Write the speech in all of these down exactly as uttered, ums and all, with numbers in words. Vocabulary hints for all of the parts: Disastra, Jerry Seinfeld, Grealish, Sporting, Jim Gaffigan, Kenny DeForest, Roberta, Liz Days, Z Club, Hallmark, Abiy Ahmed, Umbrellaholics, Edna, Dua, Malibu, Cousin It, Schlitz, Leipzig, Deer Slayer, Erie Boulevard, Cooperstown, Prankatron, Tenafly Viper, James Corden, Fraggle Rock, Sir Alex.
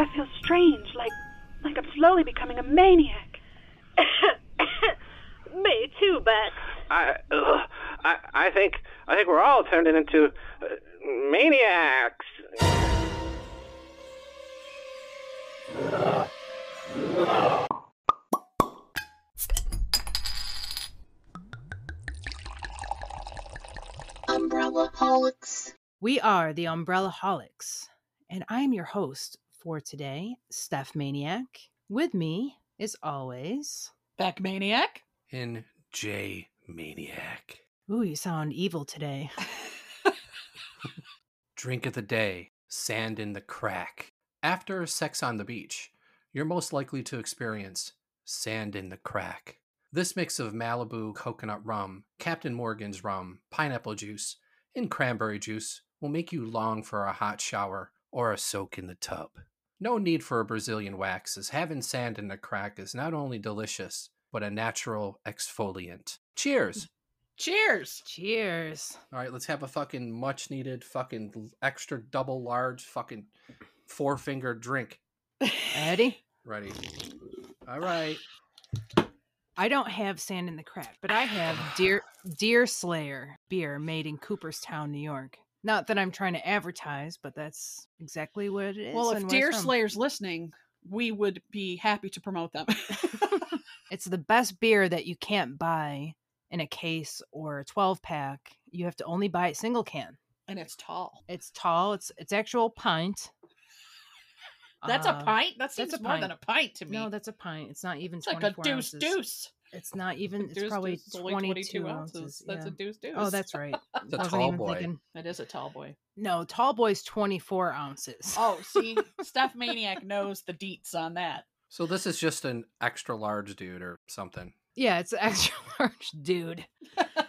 I feel strange, like like I'm slowly becoming a maniac. Me too, but I, ugh, I I think I think we're all turning into uh, maniacs. Umbrellaholics. We are the Umbrellaholics, and I am your host for today, Steph Maniac. With me, as always, Beck Maniac. And Jay Maniac. Ooh, you sound evil today. Drink of the day, sand in the crack. After sex on the beach, you're most likely to experience sand in the crack. This mix of Malibu coconut rum, Captain Morgan's rum, pineapple juice, and cranberry juice will make you long for a hot shower or a soak in the tub. No need for a Brazilian wax, as having sand in the crack is not only delicious, but a natural exfoliant. Cheers! Cheers! Cheers! All right, let's have a fucking much-needed, fucking extra double large, fucking four-finger drink. Ready? Ready. All right. I don't have sand in the crack, but I have Deer Deer Slayer beer made in Cooperstown, New York. Not that I'm trying to advertise, but that's exactly what it is. Well, if Deer Slayer's listening, we would be happy to promote them. It's the best beer that you can't buy in a case or a twelve pack. You have to only buy a single can. And it's tall. It's tall. It's it's actual pint. That's uh, a pint? That seems that's more pint. than a pint to me. No, that's a pint. It's not even it's twenty-four like a deuce ounces. Deuce. It's not even, it's probably deuce, twenty-two, twenty-two ounces. ounces. That's yeah. a deuce deuce. Oh, that's right. It's a tall boy. Thinking... It is a tall boy. No, tall boy's twenty-four ounces. Oh, see? Steph Maniac knows the deets on that. So this is just an extra large dude or something. Yeah, it's an extra large dude.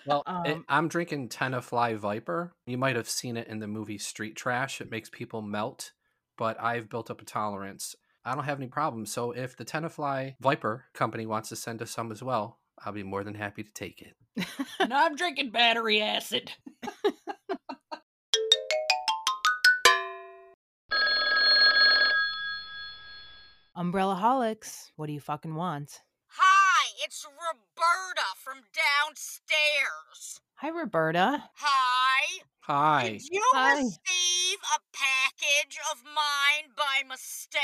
Well, um, it, I'm drinking Tenafly Viper. You might have seen it in the movie Street Trash. It makes people melt, but I've built up a tolerance. I don't have any problems. So if the Tenafly Viper company wants to send us some as well, I'll be more than happy to take it. And I'm drinking battery acid. Umbrellaholics, what do you fucking want? Hi, it's Roberta from downstairs. Hi, Roberta. Hi. Hi. Did you Hi. receive a package of mine by mistake?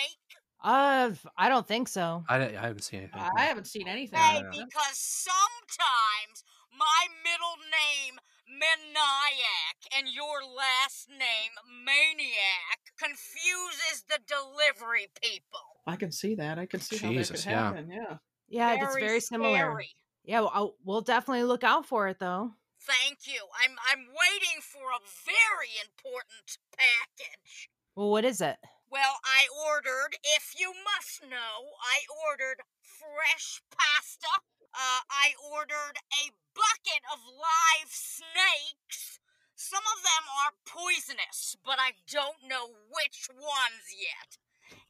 Uh, I don't think so. I, I haven't seen anything. I haven't seen anything. Hey, because sometimes my middle name, Maniac, and your last name, Maniac, confuses the delivery people. I can see that. I can see Jesus, how that could happen. Yeah, yeah, yeah, it's very similar. Scary. Yeah, well, I'll, we'll definitely look out for it, though. Thank you. I'm I'm waiting for a very important package. Well, what is it? Well, I ordered. If you must know, I ordered fresh pasta. Uh, I ordered a bucket of live snakes. Some of them are poisonous, but I don't know which ones yet.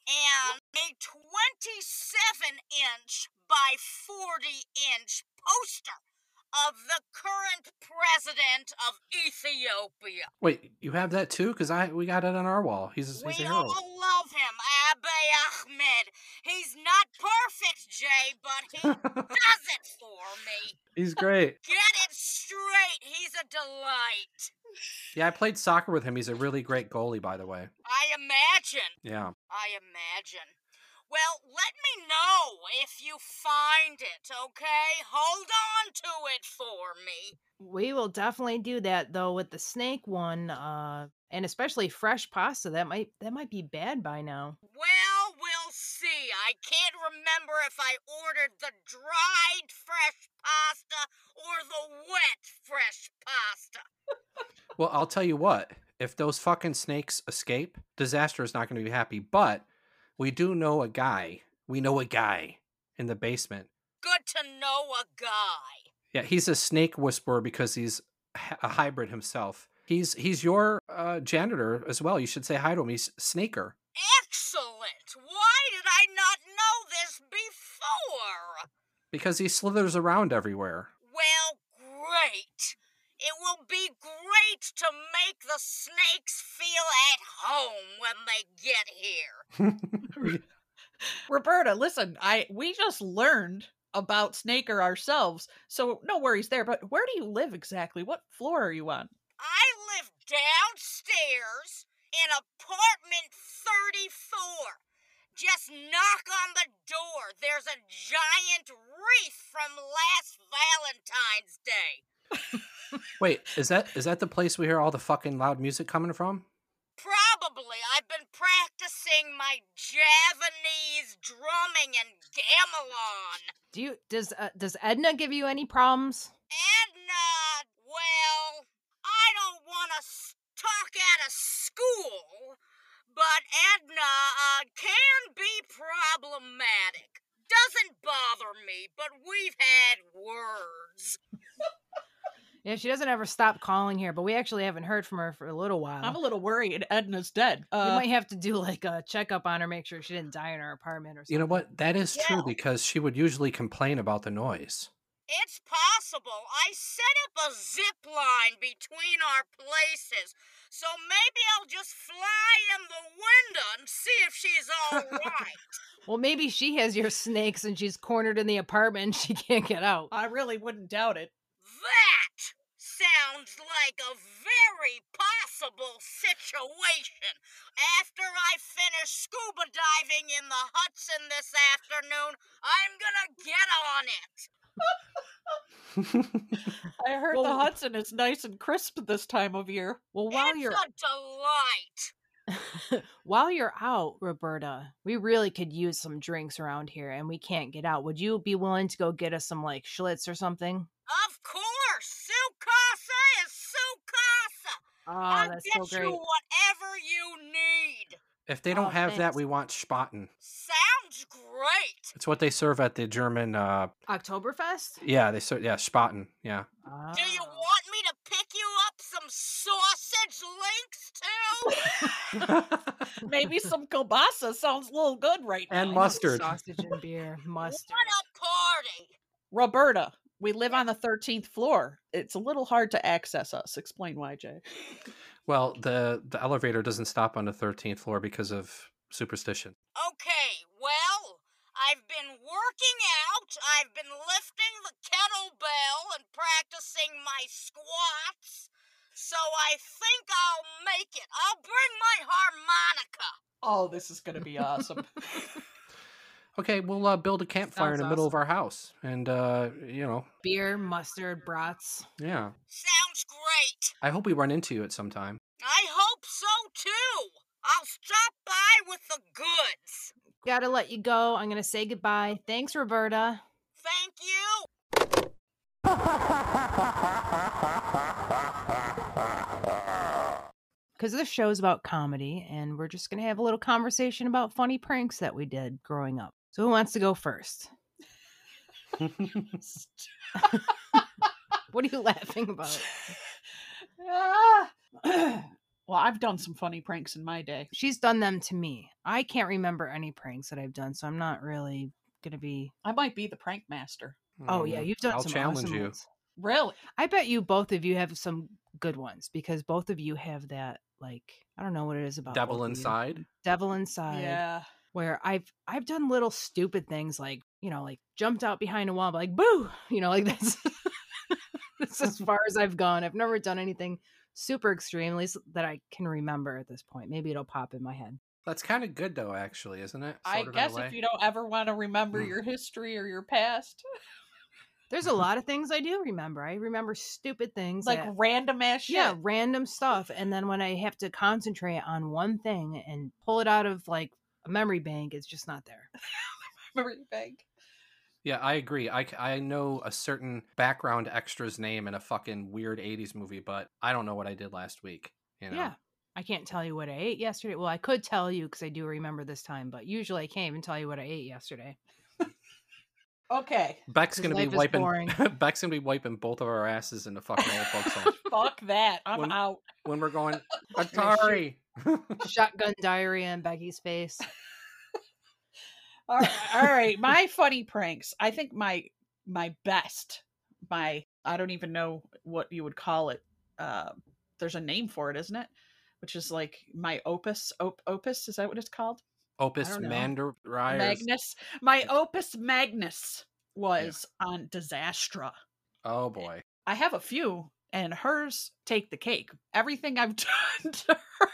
And a twenty-seven inch by forty inch poster of the current president of Ethiopia. Wait, you have that too? Because I we got it on our wall. He's, he's a hero. We all love him, Abiy Ahmed. He's not perfect, Jay, but he does it for me. He's great. Get it straight. He's a delight. Yeah, I played soccer with him. He's a really great goalie, by the way. I imagine. Yeah. I imagine. Well, let me know if you find it, okay? Hold on to it for me. We will definitely do that, though, with the snake one, uh, and especially fresh pasta. That might that might be bad by now. Well, we'll see. I can't remember if I ordered the dried fresh pasta or the wet fresh pasta. Well, I'll tell you what. If those fucking snakes escape, Disastra is not going to be happy, but... We do know a guy. We know a guy in the basement. Good to know a guy. Yeah, he's a snake whisperer because he's a hybrid himself. He's he's your uh, janitor as well. You should say hi to him. He's Snaker. Excellent. Why did I not know this before? Because he slithers around everywhere. Well, great. It will be great to make the snakes feel at home when they get here. Roberta, listen, I we just learned about Snaker ourselves, so no worries there. But where do you live exactly? What floor are you on? I live downstairs in apartment thirty-four. Just knock on the door. There's a giant wreath from last Valentine's Day. Wait, is that is that the place we hear all the fucking loud music coming from? Probably. I've been practicing my Javanese drumming and gamelan. Do you does uh, does Edna give you any problems? Edna, well, I don't want to talk out of school. But Edna uh, can be problematic. Doesn't bother me, but we've had words. Yeah, she doesn't ever stop calling here, but we actually haven't heard from her for a little while. I'm a little worried Edna's dead. Uh, we might have to do like a checkup on her, make sure she didn't die in her apartment or something. You know what? That is yeah. true, because she would usually complain about the noise. It's possible. I set up a zip line between our places, so maybe I'll just fly in the window and see if she's all right. Well, maybe she has your snakes and she's cornered in the apartment and she can't get out. I really wouldn't doubt it. That sounds like a very possible situation. After I finish scuba diving in the Hudson this afternoon, I'm gonna get on it. I heard well, the Hudson is nice and crisp this time of year. Well, while it's you're a delight. While you're out, Roberta, we really could use some drinks around here, and we can't get out. Would you be willing to go get us some like Schlitz or something? Of course, Sukasa is Sukasa. Oh, I'll that's get so great. You whatever you need. If they don't oh, have thanks. That, we want Spaten. Sounds great. It's what they serve at the German uh Oktoberfest? Yeah, they serve yeah, Spaten. Yeah. Oh. Do you want me to pick you up some sausage links too? Maybe some kielbasa sounds a little good right now. And mustard. Sausage and beer, mustard. What a party. Roberta, we live on the thirteenth floor. It's a little hard to access us. Explain why, Jay. Well, the, the elevator doesn't stop on the thirteenth floor because of superstition. Okay, well, I've been working out. I've been lifting the kettlebell and practicing my squats. So I think I'll make it. I'll bring my harmonica. Oh, this is going to be awesome. Okay, we'll uh, build a campfire Sounds in the middle awesome. Of our house. And, uh, you know. Beer, mustard, brats. Yeah. Sounds great. I hope we run into you at some time. I hope so, too. I'll stop by with the goods. Gotta let you go. I'm gonna say goodbye. Thanks, Roberta. Thank you. Because this show's about comedy, and we're just gonna have a little conversation about funny pranks that we did growing up. So who wants to go first? What are you laughing about? Well, I've done some funny pranks in my day. She's done them to me. I can't remember any pranks that I've done, so I'm not really going to be... I might be the prank master. Oh, yeah. You've done I'll some challenge awesome you. Ones. Really? I bet you both of you have some good ones, because both of you have that, like, I don't know what it is about. Devil Inside? Devil Inside. Yeah. Where I've I've done little stupid things like, you know, like jumped out behind a wall, but like, boo, you know, like that's, that's as far as I've gone. I've never done anything super extreme, at least that I can remember at this point. Maybe it'll pop in my head. That's kind of good, though, actually, isn't it? Sort I guess if you don't ever want to remember your history or your past. There's a lot of things I do remember. I remember stupid things. Like that, random ass shit. Yeah, random stuff. And then when I have to concentrate on one thing and pull it out of like memory bank, is just not there. Memory bank. Yeah, I agree. I, I know a certain background extra's name in a fucking weird eighties movie, but I don't know what I did last week. You know? Yeah. I can't tell you what I ate yesterday. Well, I could tell you because I do remember this time, but usually I can't even tell you what I ate yesterday. Okay. Beck's gonna be wiping Beck's gonna be wiping both of our asses in the fucking old folks home. Fuck that. I'm when, out. When we're going Atari. Shotgun diarrhea in Becky's face. all right, all right. My funny pranks. I think my my best. My I don't even know what you would call it. Uh, there's a name for it, isn't it? Which is like my opus. Op, opus is that what it's called? Opus Mandarius. Magnus. My Opus Magnus was yeah. on Disastra. Oh boy. I have a few, and hers take the cake. Everything I've done to her.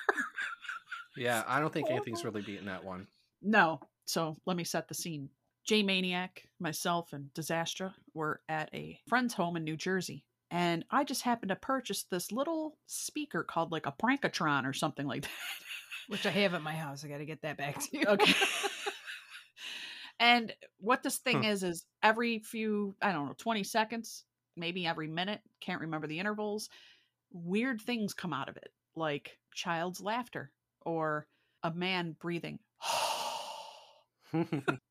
Yeah, I don't think anything's really beaten that one. No. So let me set the scene. Jay Maniac, myself, and Disastra were at a friend's home in New Jersey. And I just happened to purchase this little speaker called like a Prankatron or something like that. Which I have at my house. I got to get that back to you. Okay. And what this thing hmm. is, is every few, I don't know, twenty seconds, maybe every minute, can't remember the intervals, weird things come out of it. Like child's laughter or a man breathing.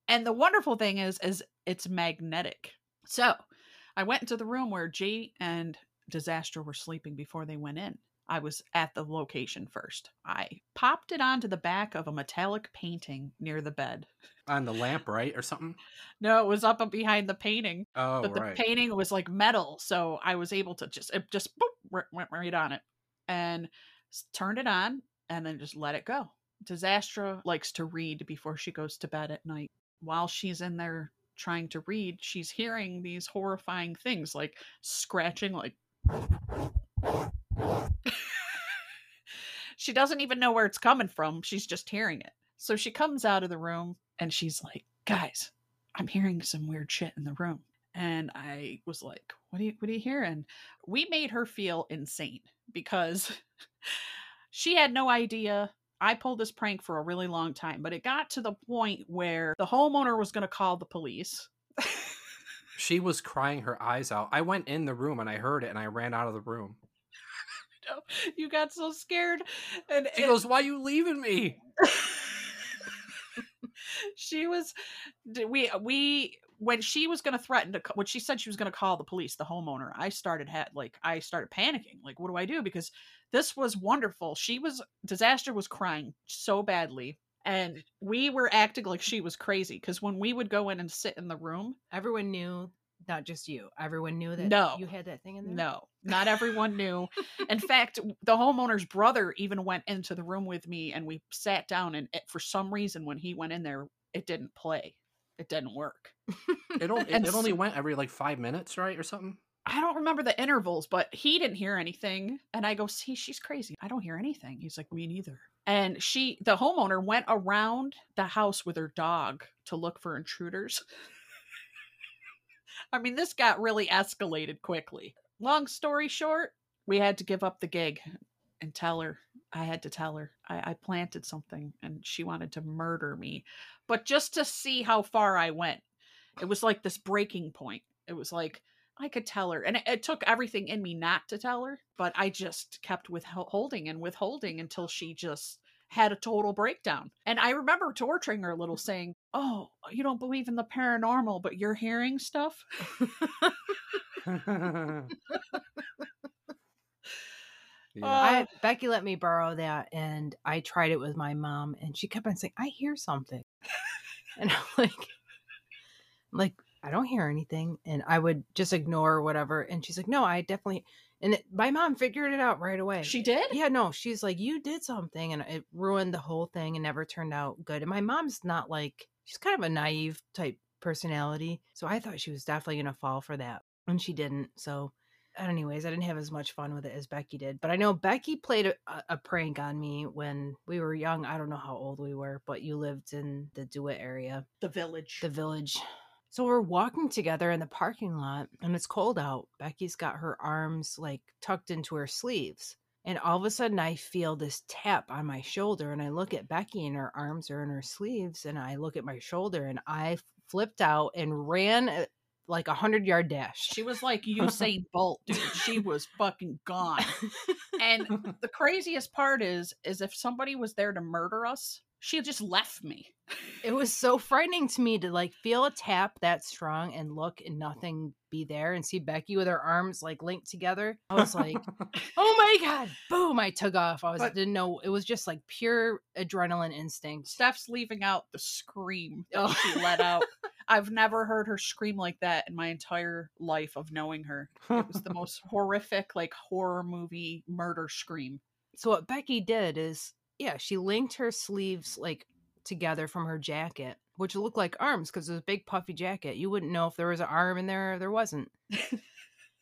And the wonderful thing is, is it's magnetic. So I went into the room where Jay and Disastra were sleeping before they went in. I was at the location first. I popped it onto the back of a metallic painting near the bed. On the lamp, right? Or something? No, it was up behind the painting. Oh, but right. The painting was like metal. So I was able to just, it just boop, went right on it and turned it on and then just let it go. Disastra likes to read before she goes to bed at night. While she's in there trying to read, she's hearing these horrifying things like scratching, like... She doesn't even know where it's coming from. She's just hearing it. So she comes out of the room and she's like, guys, I'm hearing some weird shit in the room. And I was like, what are you, what are you hearing? We made her feel insane because she had no idea. I pulled this prank for a really long time, but it got to the point where the homeowner was going to call the police. She was crying her eyes out. I went in the room and I heard it and I ran out of the room. You got so scared. And she it, goes, why are you leaving me? She was, we, we, when she was going to threaten to, when she said she was going to call the police, the homeowner, I started, had like, I started panicking. Like, what do I do? Because this was wonderful. She was, Disastra was crying so badly. And we were acting like she was crazy. Cause when we would go in and sit in the room, everyone knew. Not just you. Everyone knew that no, you had that thing in there? No, not everyone knew. In fact, the homeowner's brother even went into the room with me and we sat down and it, for some reason when he went in there, it didn't play. It didn't work. It, o- it, it only went every like five minutes, right? Or something? I don't remember the intervals, but he didn't hear anything. And I go, see, she's crazy. I don't hear anything. He's like, me neither. And she, the homeowner went around the house with her dog to look for intruders. I mean, this got really escalated quickly. Long story short, we had to give up the gig and tell her. I had to tell her I, I planted something and she wanted to murder me. But just to see how far I went, it was like this breaking point. It was like I could tell her. And it, it took everything in me not to tell her. But I just kept withholding and withholding until she just had a total breakdown. And I remember torturing her a little, saying, oh, you don't believe in the paranormal, but you're hearing stuff. Yeah. uh, I, Becky let me borrow that and I tried it with my mom and she kept on saying, I hear something. And I'm like, I'm like, I don't hear anything. And I would just ignore whatever. And she's like, no, I definitely... And it, my mom figured it out right away. She did? Yeah, no. She's like, you did something. And it ruined the whole thing and never turned out good. And my mom's not like, she's kind of a naive type personality. So I thought she was definitely going to fall for that. And she didn't. So anyways, I didn't have as much fun with it as Becky did. But I know Becky played a, a prank on me when we were young. I don't know how old we were, but you lived in the Dua area. The village. The village. So we're walking together in the parking lot and it's cold out. Becky's got her arms like tucked into her sleeves. And all of a sudden I feel this tap on my shoulder and I look at Becky and her arms are in her sleeves. And I look at my shoulder and I flipped out and ran like a hundred yard dash. She was like Usain Bolt, dude. She was fucking gone. And the craziest part is, is if somebody was there to murder us, she just left me. It was so frightening to me to like feel a tap that strong and look and nothing be there and see Becky with her arms like linked together. I was like, oh my God, boom. I took off. I was but, didn't know. It was just like pure adrenaline instinct. Steph's leaving out the scream that oh. she let out. I've never heard her scream like that in my entire life of knowing her. It was the most horrific, like horror movie murder scream. So what Becky did is, yeah, she linked her sleeves like together from her jacket, which looked like arms because it was a big puffy jacket. You wouldn't know if there was an arm in there or there wasn't.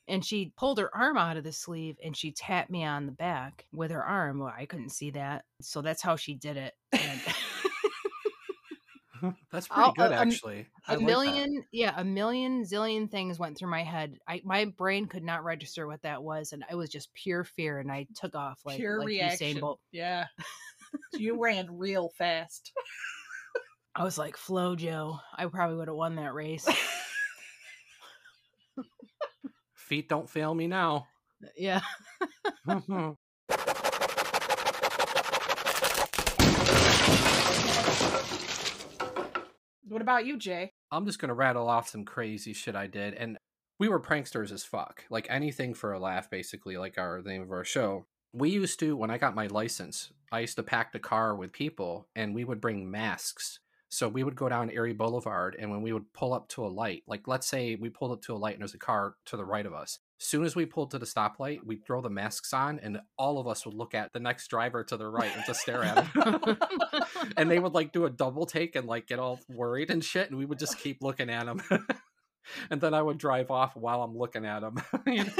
And she pulled her arm out of the sleeve and she tapped me on the back with her arm. Well, I couldn't see that. So that's how she did it. And that's pretty I'll, good, a, actually. A I million, like yeah, a million zillion things went through my head. I, my brain could not register what that was, and it was just pure fear. And I took off like, pure like reaction. Usain Bolt. Yeah, so you ran real fast. I was like, Flojo. I probably would have won that race. Feet don't fail me now. Yeah. Mm-hmm. What about you, Jay? I'm just going to rattle off some crazy shit I did. And we were pranksters as fuck. Like anything for a laugh, basically, like our the name of our show. We used to, when I got my license, I used to pack the car with people and we would bring masks. So we would go down Erie Boulevard, and when we would pull up to a light, like let's say we pulled up to a light and there's a car to the right of us. Soon as we pulled to the stoplight, we'd throw the masks on and all of us would look at the next driver to the right and just stare at him. And they would like do a double take and like get all worried and shit. And we would just keep looking at him. And then I would drive off while I'm looking at him. You know?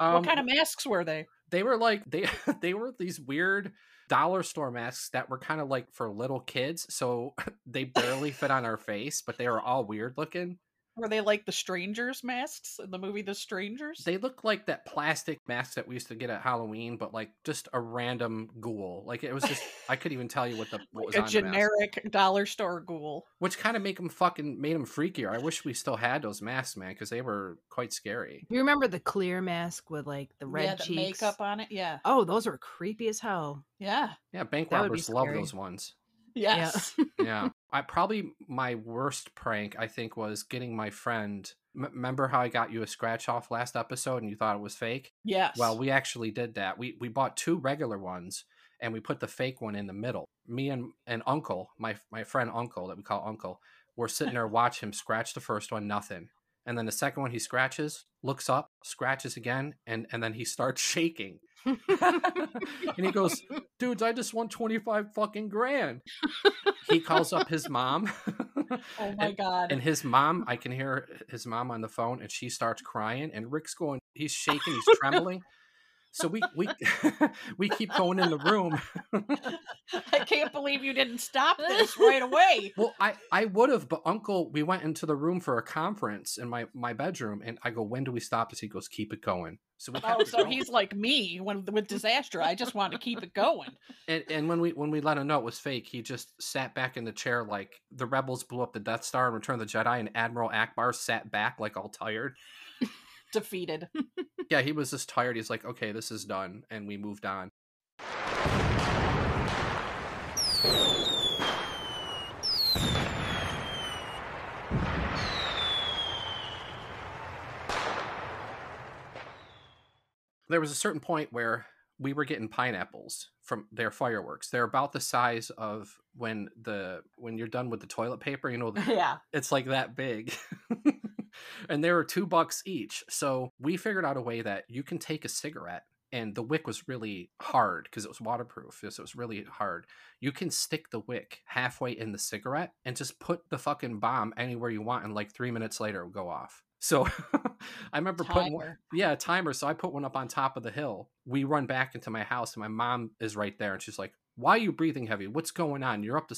um, what kind of masks were they? They were like, they they were these weird dollar store masks that were kind of like for little kids. So they barely fit on our face, but they were all weird looking. Were they like the Strangers masks in the movie The Strangers? They look like that plastic mask that we used to get at Halloween, but like just a random ghoul. Like it was just, I couldn't even tell you what the what was on the mask. A generic dollar store ghoul. Which kind of make them fucking, made them freakier. I wish we still had those masks, man, because they were quite scary. You remember the clear mask with like the red yeah, the cheeks? Makeup on it, yeah. Oh, those were creepy as hell. Yeah. Yeah, bank that robbers love those ones. Yes. Yeah. Yeah. I probably my worst prank, I think, was getting my friend. M- remember how I got you a scratch off last episode and you thought it was fake? Yes. Well, we actually did that. We we bought two regular ones and we put the fake one in the middle. Me and, and uncle, my my friend uncle that we call uncle, were sitting there watching him scratch the first one, nothing. And then the second one he scratches, looks up, scratches again, and, and then he starts shaking. And he goes, dudes, I just won twenty-five fucking grand. He calls up his mom. Oh my and, God. And his mom, I can hear his mom on the phone, and she starts crying. And Rick's going, he's shaking, he's trembling. So we we we keep going in the room. I can't believe you didn't stop this right away. Well, I, I would have, but Uncle, we went into the room for a conference in my, my bedroom, and I go, when do we stop this? He goes, keep it going. So we oh, so going. He's like me when with Disastra. I just want to keep it going. And and when we when we let him know it was fake, he just sat back in the chair like the rebels blew up the Death Star and Return of the Jedi, and Admiral Akbar sat back like all tired. Defeated. Yeah, he was just tired. He's like, okay, this is done. And we moved on. There was a certain point where we were getting pineapples from their fireworks. They're about the size of when the when you're done with the toilet paper, you know, the, yeah. It's like that big. And they were two bucks each. So we figured out a way that you can take a cigarette, and the wick was really hard because it was waterproof. So it was really hard. You can stick the wick halfway in the cigarette and just put the fucking bomb anywhere you want. And like three minutes later, it would go off. So I remember timer. putting one, yeah, a timer. So I put one up on top of the hill. We run back into my house and my mom is right there. And she's like, why are you breathing heavy? What's going on? You're up to...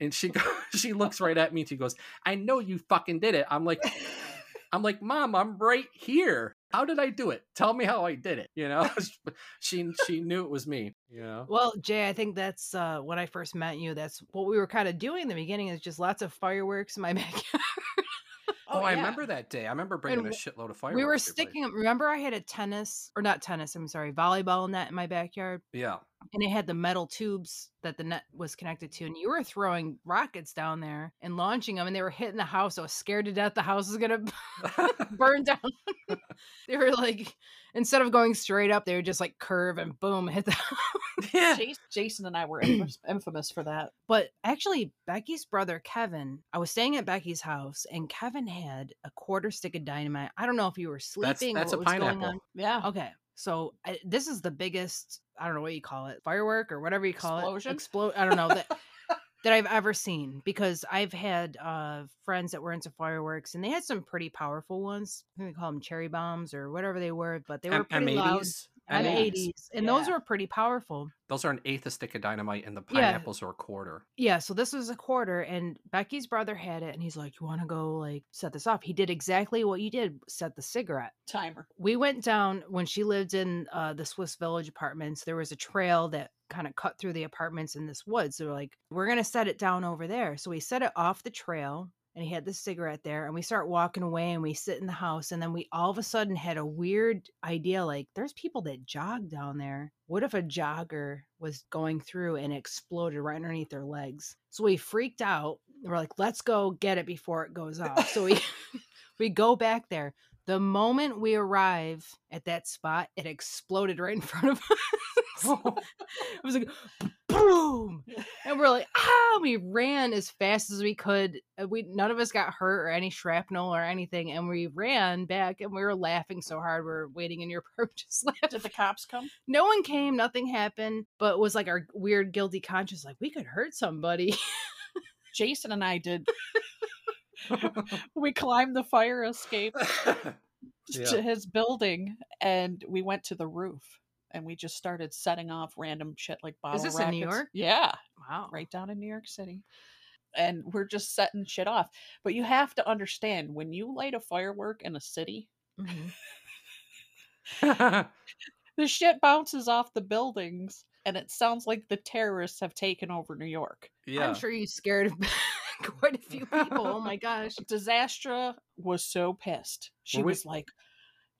And she goes, she looks right at me and she goes, I know you fucking did it. I'm like, I'm like, Mom, I'm right here. How did I do it? Tell me how I did it. You know, she she knew it was me. You know? Well, Jay, I think that's uh, when I first met you. That's what we were kind of doing in the beginning is just lots of fireworks in my backyard. Oh, oh yeah. I remember that day. I remember bringing and a shitload of fireworks. We were sticking up. Remember I had a tennis or not tennis. I'm sorry. Volleyball net in my backyard. Yeah. And it had the metal tubes that the net was connected to. And you were throwing rockets down there and launching them. And they were hitting the house. I was scared to death the house was going to burn down. They were like, instead of going straight up, they would just like curve and boom, hit the house. Yeah. Jason and I were infamous for that. But actually, Becky's brother, Kevin, I was staying at Becky's house and Kevin had a quarter stick of dynamite. I don't know if you were sleeping that's, that's or what a was pineapple. Going on. Yeah. Okay. So I, this is the biggest, I don't know what you call it, firework or whatever you call Explosion? it. Explosion? I don't know, that that I've ever seen, because I've had uh, friends that were into fireworks and they had some pretty powerful ones. I think they call them cherry bombs or whatever they were, but they were pretty loud. M eighties. And yeah. Those were pretty powerful. Those are an eighth a stick of dynamite, and the pineapples yeah. are a quarter. Yeah, so this was a quarter, and Becky's brother had it, and he's like, you want to go like set this off? He did exactly what you did, set the cigarette. Timer. We went down, when she lived in uh, the Swiss Village apartments, there was a trail that kind of cut through the apartments in this woods. So we're like, we're going to set it down over there. So we set it off the trail, and he had this cigarette there, and we start walking away, and we sit in the house, and then we all of a sudden had a weird idea, like, there's people that jog down there. What if a jogger was going through and exploded right underneath their legs? So we freaked out. We're like, let's go get it before it goes off. So we we go back there. The moment we arrive at that spot, it exploded right in front of us. It was like, boom, and we're like, ah, we ran as fast as we could. We none of us got hurt or any shrapnel or anything, and we ran back, and we were laughing so hard. We were waiting in your apartment, just laughing. Did the cops come? No one came, nothing happened, but it was like our weird guilty conscience, like, we could hurt somebody. Jason and I did. We climbed the fire escape yeah. to his building, and we went to the roof. And we just started setting off random shit like bottle rockets. Is this in New York? Yeah. Wow. Right down in New York City. And we're just setting shit off. But you have to understand, when you light a firework in a city, mm-hmm. the shit bounces off the buildings. And it sounds like the terrorists have taken over New York. Yeah. I'm sure you scared quite a few people. Oh my gosh. Disastra was so pissed. She well, we- was like...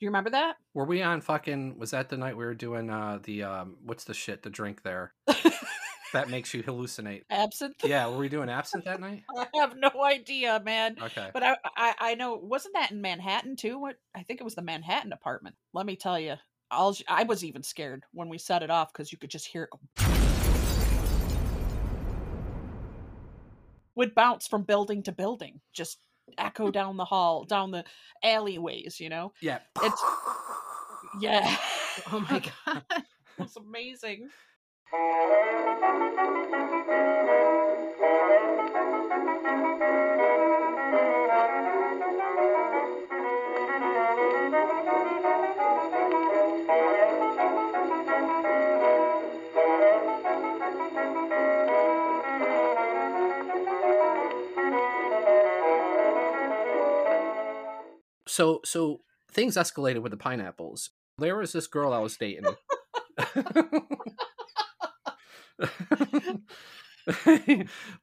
Do you remember that? Were we on fucking, was that the night we were doing uh, the, um, what's the shit, the drink there? That makes you hallucinate. Absinthe? Yeah, were we doing absinthe that night? I have no idea, man. Okay. But I, I, I know, wasn't that in Manhattan too? What I think it was the Manhattan apartment. Let me tell you, I'll, I was even scared when we set it off because you could just hear it. Would bounce from building to building, just echo down the hall, down the alleyways, you know? Yeah. It's yeah. Oh my god. It's amazing. So so things escalated with the pineapples. There was this girl I was dating.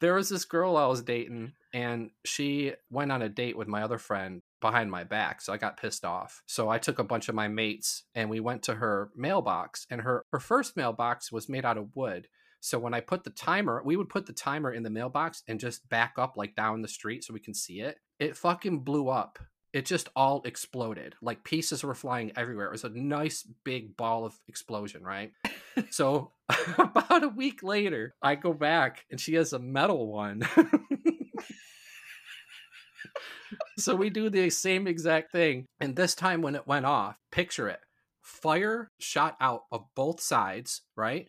there was this girl I was dating, and she went on a date with my other friend behind my back, so I got pissed off. So I took a bunch of my mates, and we went to her mailbox, and her, her first mailbox was made out of wood. So when I put the timer, we would put the timer in the mailbox and just back up like down the street so we can see it. It fucking blew up. It just all exploded. Like pieces were flying everywhere. It was a nice big ball of explosion, right? So about a week later, I go back and she has a metal one. So we do the same exact thing. And this time when it went off, picture it. Fire shot out of both sides, right?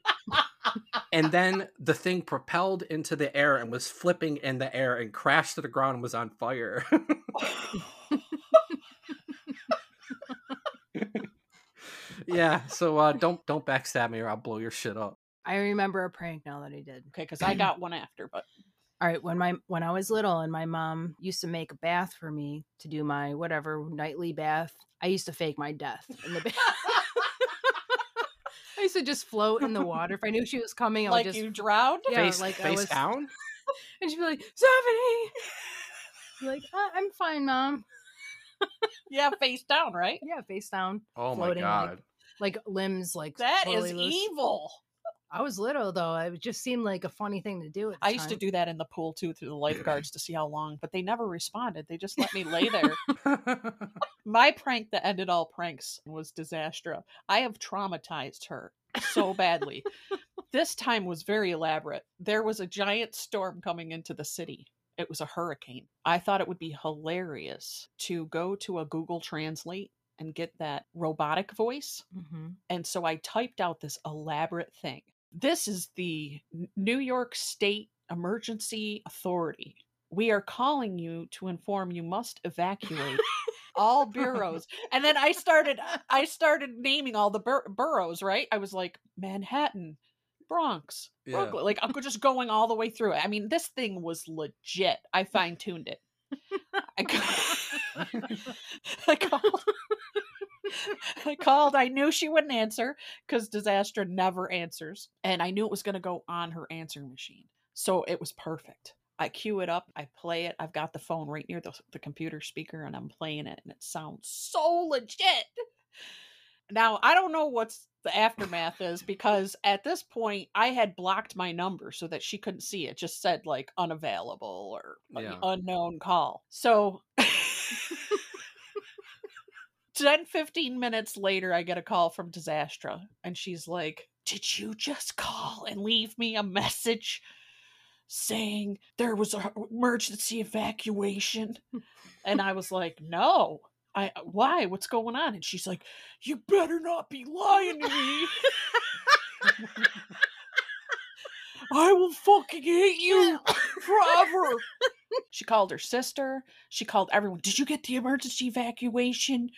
And then the thing propelled into the air and was flipping in the air and crashed to the ground and was on fire. Yeah, so uh, don't don't backstab me or I'll blow your shit up. I remember a prank now that I did. Okay, because I got one after, but... All right, when my when I was little and my mom used to make a bath for me to do my whatever nightly bath, I used to fake my death in the bath. I used to just float in the water. If I knew she was coming, I like would just... Like you drowned? Yeah, face, like face I was... down? And she'd be like, Stephanie! Like, oh, I'm fine, Mom. Yeah, face down, right? Yeah, face down. Oh floating, my God. Like, like limbs, like... That totally is loose. Evil! I was little, though. It just seemed like a funny thing to do at the I time. Used to do that in the pool, too, through the lifeguards to see how long, but they never responded. They just let me lay there. My prank that ended all pranks was Disastra. I have traumatized her so badly. This time was very elaborate. There was a giant storm coming into the city. It was a hurricane. I thought it would be hilarious to go to a Google Translate and get that robotic voice. Mm-hmm. And so I typed out this elaborate thing. This is the New York State Emergency Authority. We are calling you to inform you must evacuate all boroughs. And then I started, I started naming all the bur- boroughs, right? I was like, Manhattan, Bronx, yeah. Brooklyn. Like, I'm just going all the way through it. I mean, this thing was legit. I fine tuned it. I called, I called, I called. I knew she wouldn't answer because Disastra never answers. And I knew it was going to go on her answering machine. So it was perfect. I cue it up. I play it. I've got the phone right near the, the computer speaker and I'm playing it and it sounds so legit. Now, I don't know what's the aftermath is because at this point I had blocked my number so that she couldn't see it. It just said like unavailable or yeah. unknown call. So ten, fifteen minutes later, I get a call from Disastra and she's like, did you just call and leave me a message saying there was an emergency evacuation? And I was like, no. I, why? What's going on? And she's like, you better not be lying to me. I will fucking hate you forever. She called her sister. She called everyone. Did you get the emergency evacuation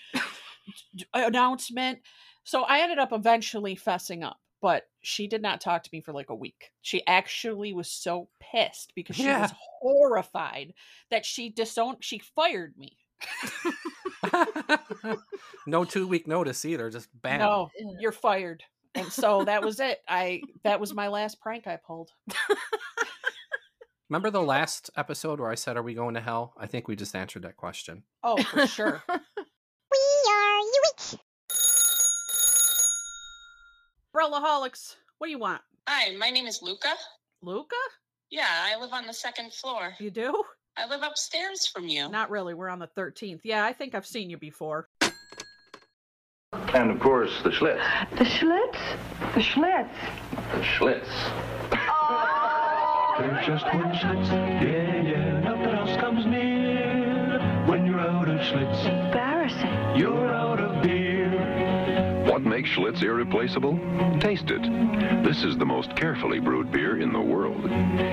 announcement? So I ended up eventually fessing up. But she did not talk to me for like a week. She actually was so pissed because she yeah. was horrified that she disowned, she fired me. No two week notice either. Just bam. No, you're fired. And so that was it. I, that was my last prank I pulled. Remember the last episode where I said, are we going to hell? I think we just answered that question. Oh, for sure. We are you it. Umbrellaholics, what do you want? Hi, my name is Luca. Luca? Yeah, I live on the second floor. You do? I live upstairs from you. Not really, we're on the thirteenth. Yeah, I think I've seen you before. And of course, the Schlitz. The Schlitz? The Schlitz. The Schlitz. Oh! There's just one Schlitz. Yeah, yeah, nothing else comes near. When you're out of Schlitz. Embarrassing. You're out of beer. What makes Schlitz irreplaceable? Taste it. This is the most carefully brewed beer in the world.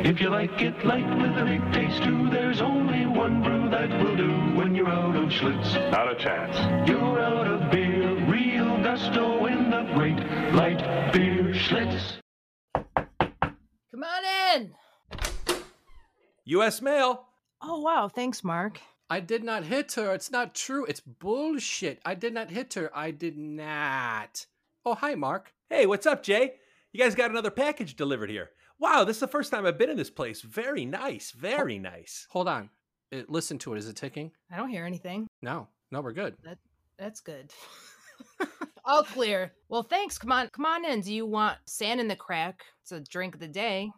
If you like it light with a big taste too, there's only one brew that will do. When you're out of Schlitz, not a chance. You're out of beer. Real gusto in the great light beer Schlitz. Come on in. U S mail. Oh wow, thanks Mark. I did not hit her. It's not true. It's bullshit. I did not hit her. I did not. Oh, hi, Mark. Hey, what's up, Jay? You guys got another package delivered here. Wow, this is the first time I've been in this place. Very nice. Very nice. Hold on. It, listen to it. Is it ticking? I don't hear anything. No. No, we're good. That, that's good. All clear. Well, thanks. Come on. Come on in. Do you want sand in the crack? It's a drink of the day.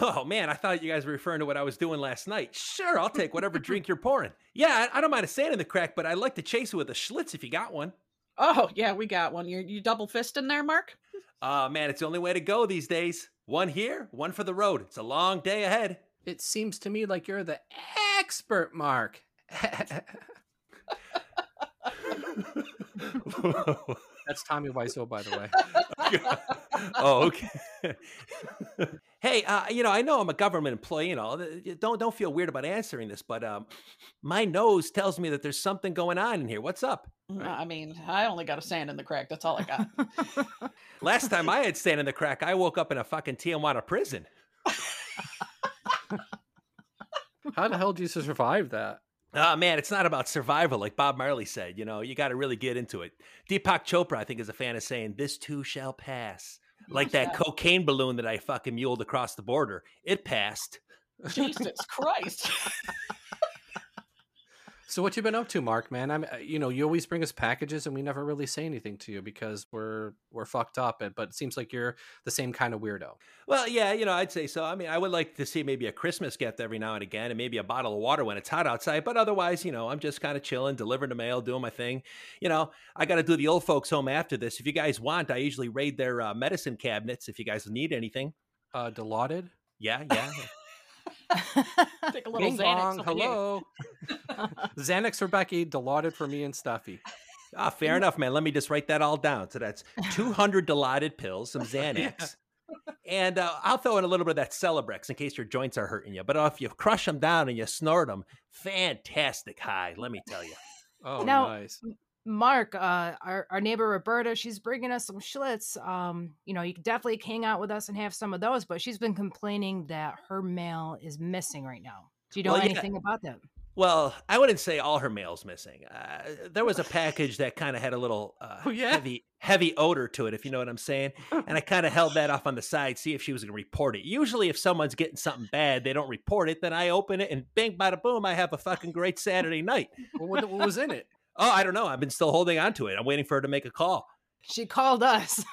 Oh, man, I thought you guys were referring to what I was doing last night. Sure, I'll take whatever drink you're pouring. Yeah, I, I don't mind a sand in the crack, but I'd like to chase it with a Schlitz if you got one. Oh, yeah, we got one. You you double fisting there, Mark? Oh, uh, man, it's the only way to go these days. One here, one for the road. It's a long day ahead. It seems to me like you're the expert, Mark. That's Tommy Wiseau, by the way. Oh, okay. Hey, uh, you know, I know I'm a government employee and all. Don't don't feel weird about answering this, but um, my nose tells me that there's something going on in here. What's up? No, I mean, I only got a sand in the crack. That's all I got. Last time I had sand in the crack, I woke up in a fucking Tijuana prison. How the hell do you survive that? Oh, man, it's not about survival. Like Bob Marley said, you know, you got to really get into it. Deepak Chopra, I think, is a fan of saying, this too shall pass. Like that cocaine balloon that I fucking muled across the border. It passed. Jesus Christ. So what you been up to, Mark, man? I'm, you know, you always bring us packages and we never really say anything to you because we're we're fucked up. But it seems like you're the same kind of weirdo. Well, yeah, you know, I'd say so. I mean, I would like to see maybe a Christmas gift every now and again and maybe a bottle of water when it's hot outside. But otherwise, you know, I'm just kind of chilling, delivering the mail, doing my thing. You know, I got to do the old folks home after this. If you guys want, I usually raid their uh, medicine cabinets if you guys need anything. Uh, Dilaudid? Yeah, yeah. Take a little Xanax. Hello. Xanax for Becky, Dilaudid for me and Stuffy. Ah, fair enough, man. Let me just write that all down. So that's two hundred Dilaudid pills, some Xanax. Yeah. And uh, I'll throw in a little bit of that Celebrex in case your joints are hurting you. But uh, if you crush them down and you snort them, fantastic high, let me tell you. Oh, now, nice. Mark, uh, our, our neighbor Roberta, she's bringing us some Schlitz. Um, you know, you can definitely hang out with us and have some of those. But she's been complaining that her mail is missing right now. Do you know well, anything yeah. about that? Well, I wouldn't say all her mail's missing. Uh, there was a package that kind of had a little uh, oh, yeah? heavy, heavy odor to it, if you know what I'm saying. And I kind of held that off on the side, see if she was going to report it. Usually if someone's getting something bad, they don't report it. Then I open it and bang, bada, boom, I have a fucking great Saturday night. Well, what, what was in it? Oh, I don't know. I've been still holding on to it. I'm waiting for her to make a call. She called us.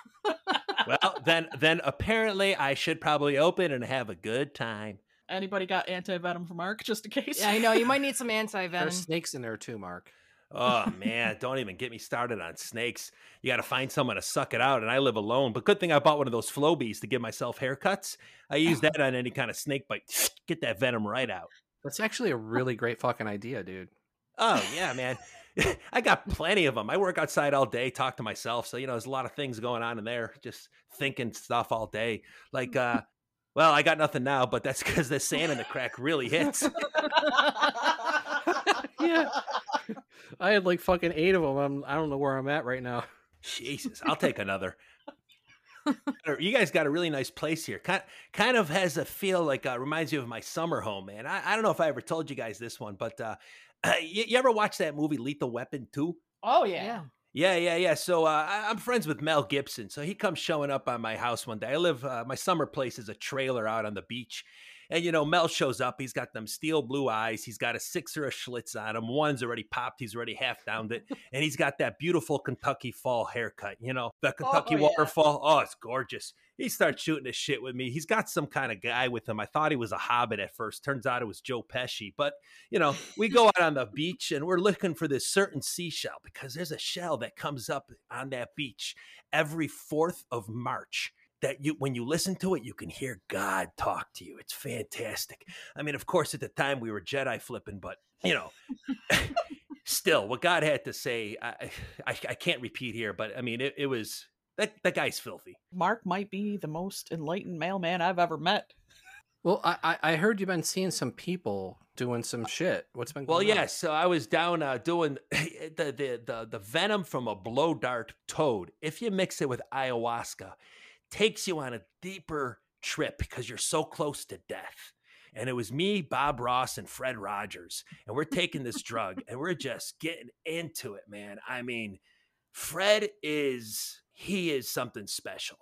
Well, then, then apparently I should probably open and have a good time. Anybody got anti-venom for Mark, just in case? Yeah, I know. You might need some anti-venom. There's snakes in there, too, Mark. Oh, man. Don't even get me started on snakes. You got to find someone to suck it out, and I live alone. But good thing I bought one of those Flobies to give myself haircuts. I use that on any kind of snake bite. Get that venom right out. That's actually a really great fucking idea, dude. Oh, yeah, man. I got plenty of them. I work outside all day, talk to myself. So, you know, there's a lot of things going on in there, just thinking stuff all day. Like, uh... well, I got nothing now, but that's because the sand in the crack really hits. Yeah. I had like fucking eight of them. I'm, I don't know where I'm at right now. Jesus, I'll take another. You guys got a really nice place here. Kind, kind of has a feel like, uh, reminds you of my summer home, man. I, I don't know if I ever told you guys this one, but uh, you, you ever watch that movie Lethal Weapon two? Oh, yeah. Yeah. Yeah, yeah, yeah. So uh, I'm friends with Mel Gibson. So he comes showing up on my house one day. I live, uh, my summer place is a trailer out on the beach. And, you know, Mel shows up. He's got them steel blue eyes. He's got a sixer of Schlitz on him. One's already popped. He's already half downed it. And he's got that beautiful Kentucky fall haircut, you know, the Kentucky oh, yeah. waterfall. Oh, it's gorgeous. He starts shooting his shit with me. He's got some kind of guy with him. I thought he was a hobbit at first. Turns out it was Joe Pesci. But, you know, we go out on the beach and we're looking for this certain seashell because there's a shell that comes up on that beach every fourth of March. That you, when you listen to it, you can hear God talk to you. It's fantastic. I mean, of course, at the time we were Jedi flipping, but, you know, still what God had to say, I, I, I can't repeat here, but I mean, it, it was that, that guy's filthy. Mark might be the most enlightened mailman I've ever met. Well, I, I heard you've been seeing some people doing some shit. What's been going on? Well, yes. Yeah, so I was down uh, doing the, the, the, the venom from a blow dart toad. If you mix it with ayahuasca, takes you on a deeper trip because you're so close to death. And it was me, Bob Ross, and Fred Rogers. And we're taking this drug and we're just getting into it, man. I mean, Fred is, he is something special.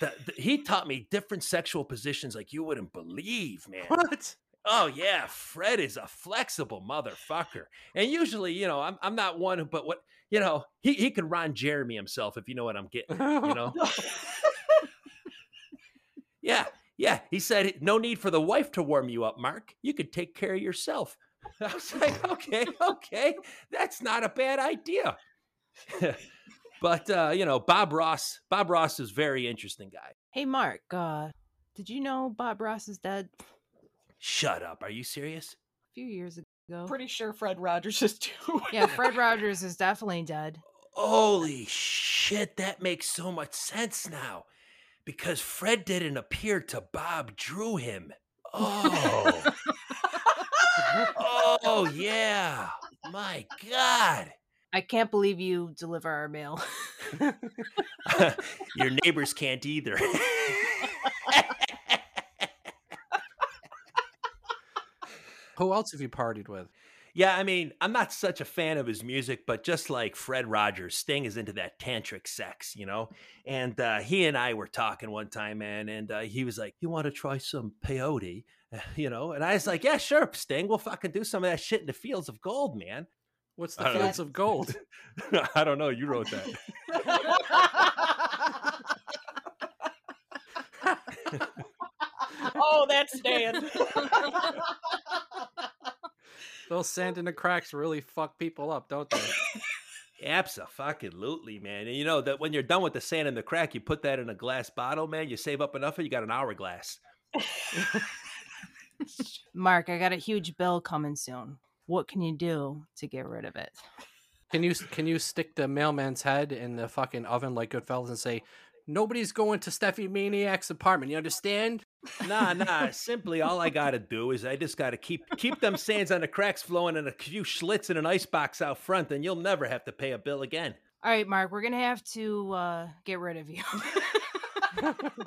The, the, he taught me different sexual positions like you wouldn't believe, man. What? Oh, yeah. Fred is a flexible motherfucker. And usually, you know, I'm I'm not one who, but what, you know, he, he could Ron Jeremy himself, if you know what I'm getting, you know? Yeah, yeah. He said, no need for the wife to warm you up, Mark. You could take care of yourself. I was like, okay, okay. That's not a bad idea. But, uh, you know, Bob Ross, Bob Ross is a very interesting guy. Hey, Mark, uh, did you know Bob Ross is dead? Shut up. Are you serious? A few years ago. Pretty sure Fred Rogers is too. Yeah, Fred Rogers is definitely dead. Holy shit. That makes so much sense now. Because Fred didn't appear to Bob drew him. Oh. Oh, yeah. My God. I can't believe you deliver our mail. Your neighbors can't either. Who else have you partied with? Yeah, I mean, I'm not such a fan of his music, but just like Fred Rogers, Sting is into that tantric sex, you know? And uh, he and I were talking one time, man, and uh, he was like, you want to try some peyote, you know? And I was like, yeah, sure, Sting, we'll fucking do some of that shit in the fields of gold, man. What's the fields know. of gold? I don't know. You wrote that. Oh, that's Stan. Those sand in the cracks really fuck people up, don't they? Absolutely, man. And you know that when you're done with the sand in the crack, you put that in a glass bottle, man. You save up enough, and you got an hourglass. Mark, I got a huge bill coming soon. What can you do to get rid of it? Can you can you stick the mailman's head in the fucking oven like Goodfellas and say, nobody's going to Steffi Maniac's apartment, you understand? Nah, nah. Simply all I gotta do is I just gotta keep keep them sands on the cracks flowing and a few Schlitz in an icebox out front, and you'll never have to pay a bill again. All right, Mark, we're gonna have to uh, get rid of you.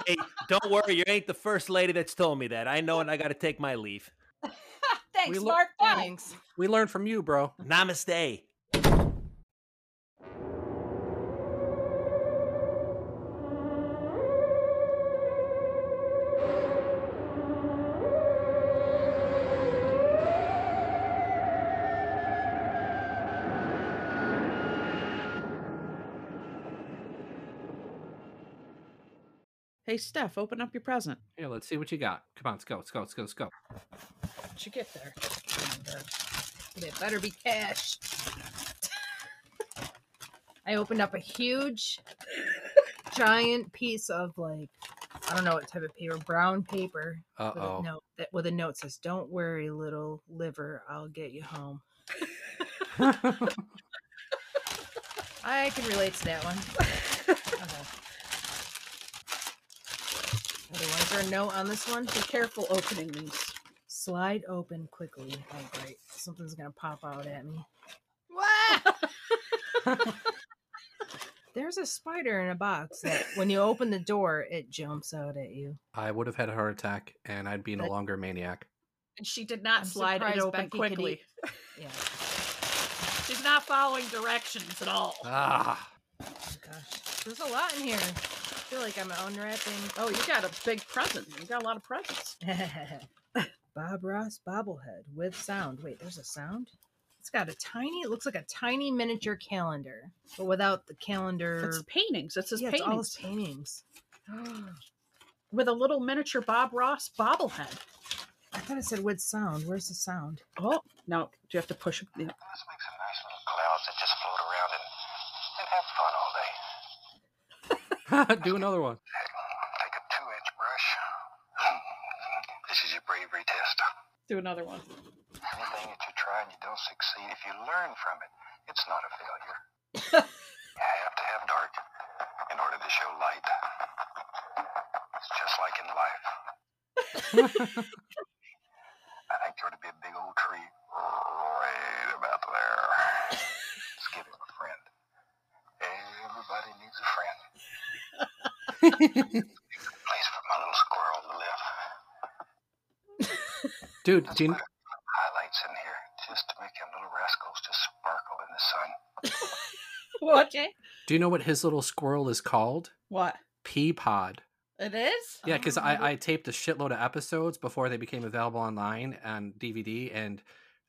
Hey, don't worry, you ain't the first lady that's told me that. I know, and I gotta take my leave. Thanks, we Mark. Thanks. We learned from you, bro. Namaste. Hey, Steph, open up your present. Here, let's see what you got. Come on, let's go, let's go, let's go, let's go. What'd you get there? It better be cash. I opened up a huge, giant piece of, like, I don't know what type of paper, brown paper. Uh-oh. With a note that, with a note says, don't worry, little liver, I'll get you home. I can relate to that one. Otherwise, there's a note on this one. Be careful opening these. Slide open quickly. Oh, great. Something's going to pop out at me. Wow! There's a spider in a box that when you open the door, it jumps out at you. I would have had a heart attack, and I'd be no longer maniac. And she did not I'm slide it open Becky quickly. Yeah. She's not following directions at all. Ah. Oh, gosh. There's a lot in here. I feel like I'm unwrapping. Oh, you got a big present. You got a lot of presents. Bob Ross bobblehead with sound. Wait, there's a sound? It's got a tiny, it looks like a tiny miniature calendar, but without the calendar. It's paintings. It's his yeah, paintings. It's all his paintings. With a little miniature Bob Ross bobblehead. I thought it said with sound. Where's the sound? Oh, now do you have to push it? Yeah. This makes some nice little clouds that just float around and, and have fun all day. Do another one. Take a two-inch brush. This is your bravery test. Do another one. Anything that you try and you don't succeed, if you learn from it, it's not a failure. You have to have dark in order to show light. It's just like in life. I think there ought to be a big old tree right about there. Let's give him a friend. Everybody needs a friend. Place for my little squirrel to live. Dude, do you know highlights in here just to make him little rascals just sparkle in the sun? What? Okay. Do you know what his little squirrel is called? What? Pea Pod. It is? Yeah, because I, I, I taped a shitload of episodes before they became available online on D V D, and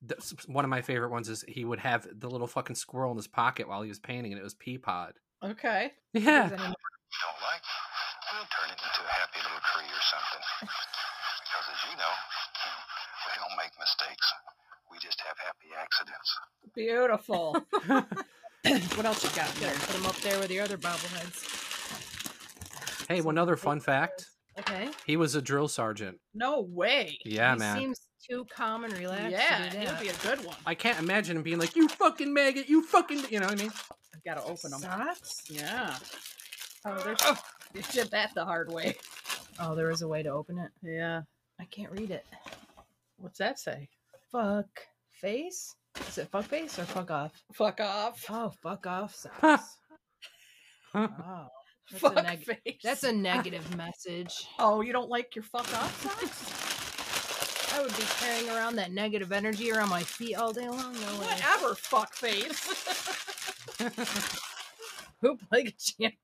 th one of my favorite ones is he would have the little fucking squirrel in his pocket while he was painting, and it was Pea Pod. Okay. Yeah. Don't like, we'll turn it into a happy little tree or something. Because as you know, we don't make mistakes. We just have happy accidents. Beautiful. What else you got there? Put them up there with the other bobbleheads. Hey, one other fun fact. Okay. He was a drill sergeant. No way. Yeah, he man. Seems too calm and relaxed. Yeah, to do that. He'll be a good one. I can't imagine him being like, you fucking maggot, you fucking, you know what I mean? I've got to open them. Socks? Yeah. Oh, there's oh, you did that the hard way. Oh, there is a way to open it. Yeah. I can't read it. What's that say? Fuck face? Is it fuck face or fuck off? Fuck off. Oh, fuck off socks. Oh, that's fuck a face. That's a negative message. Oh, you don't like your fuck off socks? I would be carrying around that negative energy around my feet all day long. No way. Whatever, fuck face. Hoop like a champion.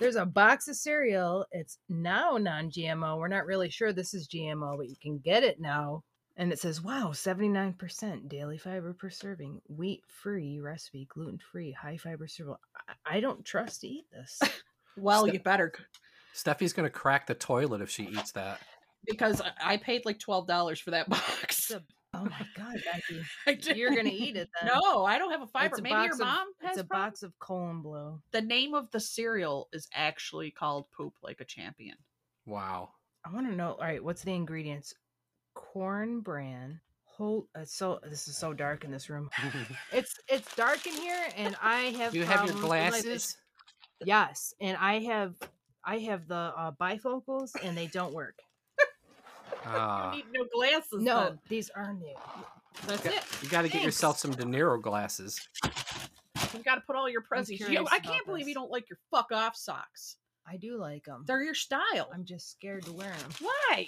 There's a box of cereal. It's now non G M O. We're not really sure this is G M O, but you can get it now. And it says, wow, seventy-nine percent daily fiber per serving, wheat-free recipe, gluten-free, high-fiber cereal. I, I don't trust to eat this. Well, Ste you better. Steffi's going to crack the toilet if she eats that. Because I paid like twelve dollars for that box. Oh my God, Becky! I You're gonna eat it then. No, I don't have a fiber. A Maybe your mom of, has. It's a problem. Box of Colon Blow. The name of the cereal is actually called "Poop Like a Champion." Wow. I want to know. All right, what's the ingredients? Corn bran, Whole, it's so this is so dark in this room. it's it's dark in here, and I have. Do you have your glasses? Yes, and I have I have the uh, bifocals, and they don't work. Uh, you need no glasses. No, then. These are new. That's you got, it. You got to get yourself some De Niro glasses. You got to put all your prezzies. Yo, I can't believe this. You don't like your fuck off socks. I do like them. They're your style. I'm just scared to wear them. Why?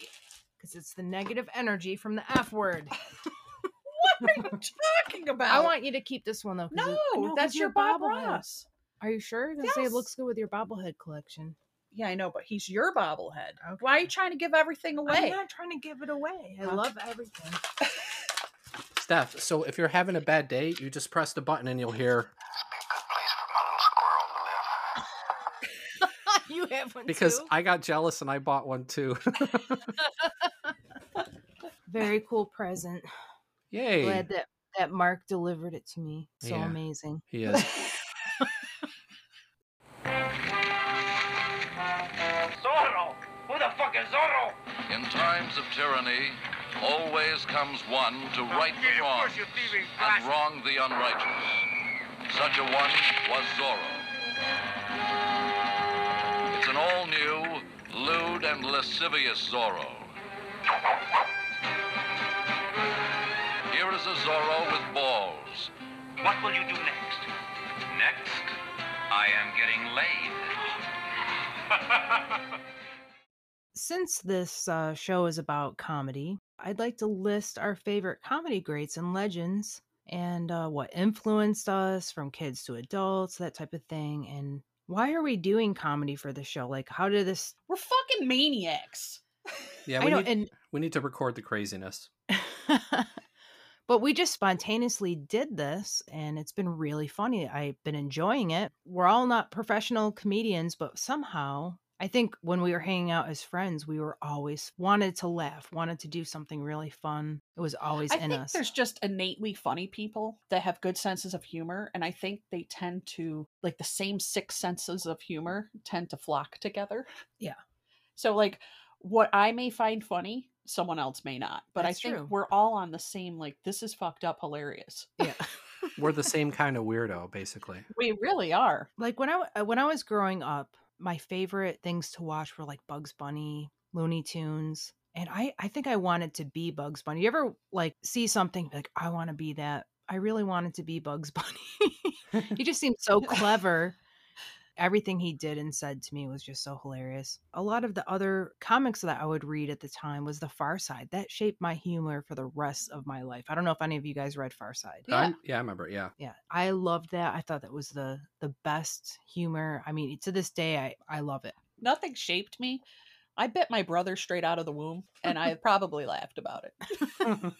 Because it's the negative energy from the F word. What are you talking about? I want you to keep this one, though. No, it, no, that's your Bob Ross. Are you sure? Yes. Say it looks good with your bobblehead collection. Yeah, I know, but he's your bobblehead. Okay. Why are you trying to give everything away? I'm not trying to give it away. I huh? love everything. Steph, so if you're having a bad day, you just press the button and you'll hear... You have one because too? I got jealous and I bought one too. Very cool present. Yay. Glad that, that Mark delivered it to me. So yeah. Amazing. He is. Zorro! Who the fuck is Zorro? In times of tyranny, always comes one to right the wrongs and wrong the unrighteous. Such a one was Zorro. An all-new, lewd, and lascivious Zorro. Here is a Zorro with balls. What will you do next? Next, I am getting laid. Since this uh, show is about comedy, I'd like to list our favorite comedy greats and legends and uh, what influenced us from kids to adults, that type of thing, and why are we doing comedy for the show? Like, how did this... We're fucking maniacs. Yeah, we, need, and... we need to record the craziness. But we just spontaneously did this, and it's been really funny. I've been enjoying it. We're all not professional comedians, but somehow, I think when we were hanging out as friends, we were always wanted to laugh, wanted to do something really fun. It was always I in us. I think there's just innately funny people that have good senses of humor. And I think they tend to, like the same six senses of humor tend to flock together. Yeah. So like what I may find funny, someone else may not. But That's I think true. We're all on the same, like, this is fucked up hilarious. Yeah. We're the same kind of weirdo, basically. We really are. Like when I, when I was growing up, my favorite things to watch were like Bugs Bunny, Looney Tunes. And I, I think I wanted to be Bugs Bunny. You ever like see something like, I want to be that. I really wanted to be Bugs Bunny. He just seemed so clever. Everything he did and said to me was just so hilarious. A lot of the other comics that I would read at the time was The Far Side. That shaped my humor for the rest of my life. I don't know if any of you guys read Far Side. Yeah, um, yeah I remember it, yeah. Yeah, I loved that. I thought that was the the best humor. I mean, to this day, I, I love it. Nothing shaped me. I bit my brother straight out of the womb, and I probably laughed about it.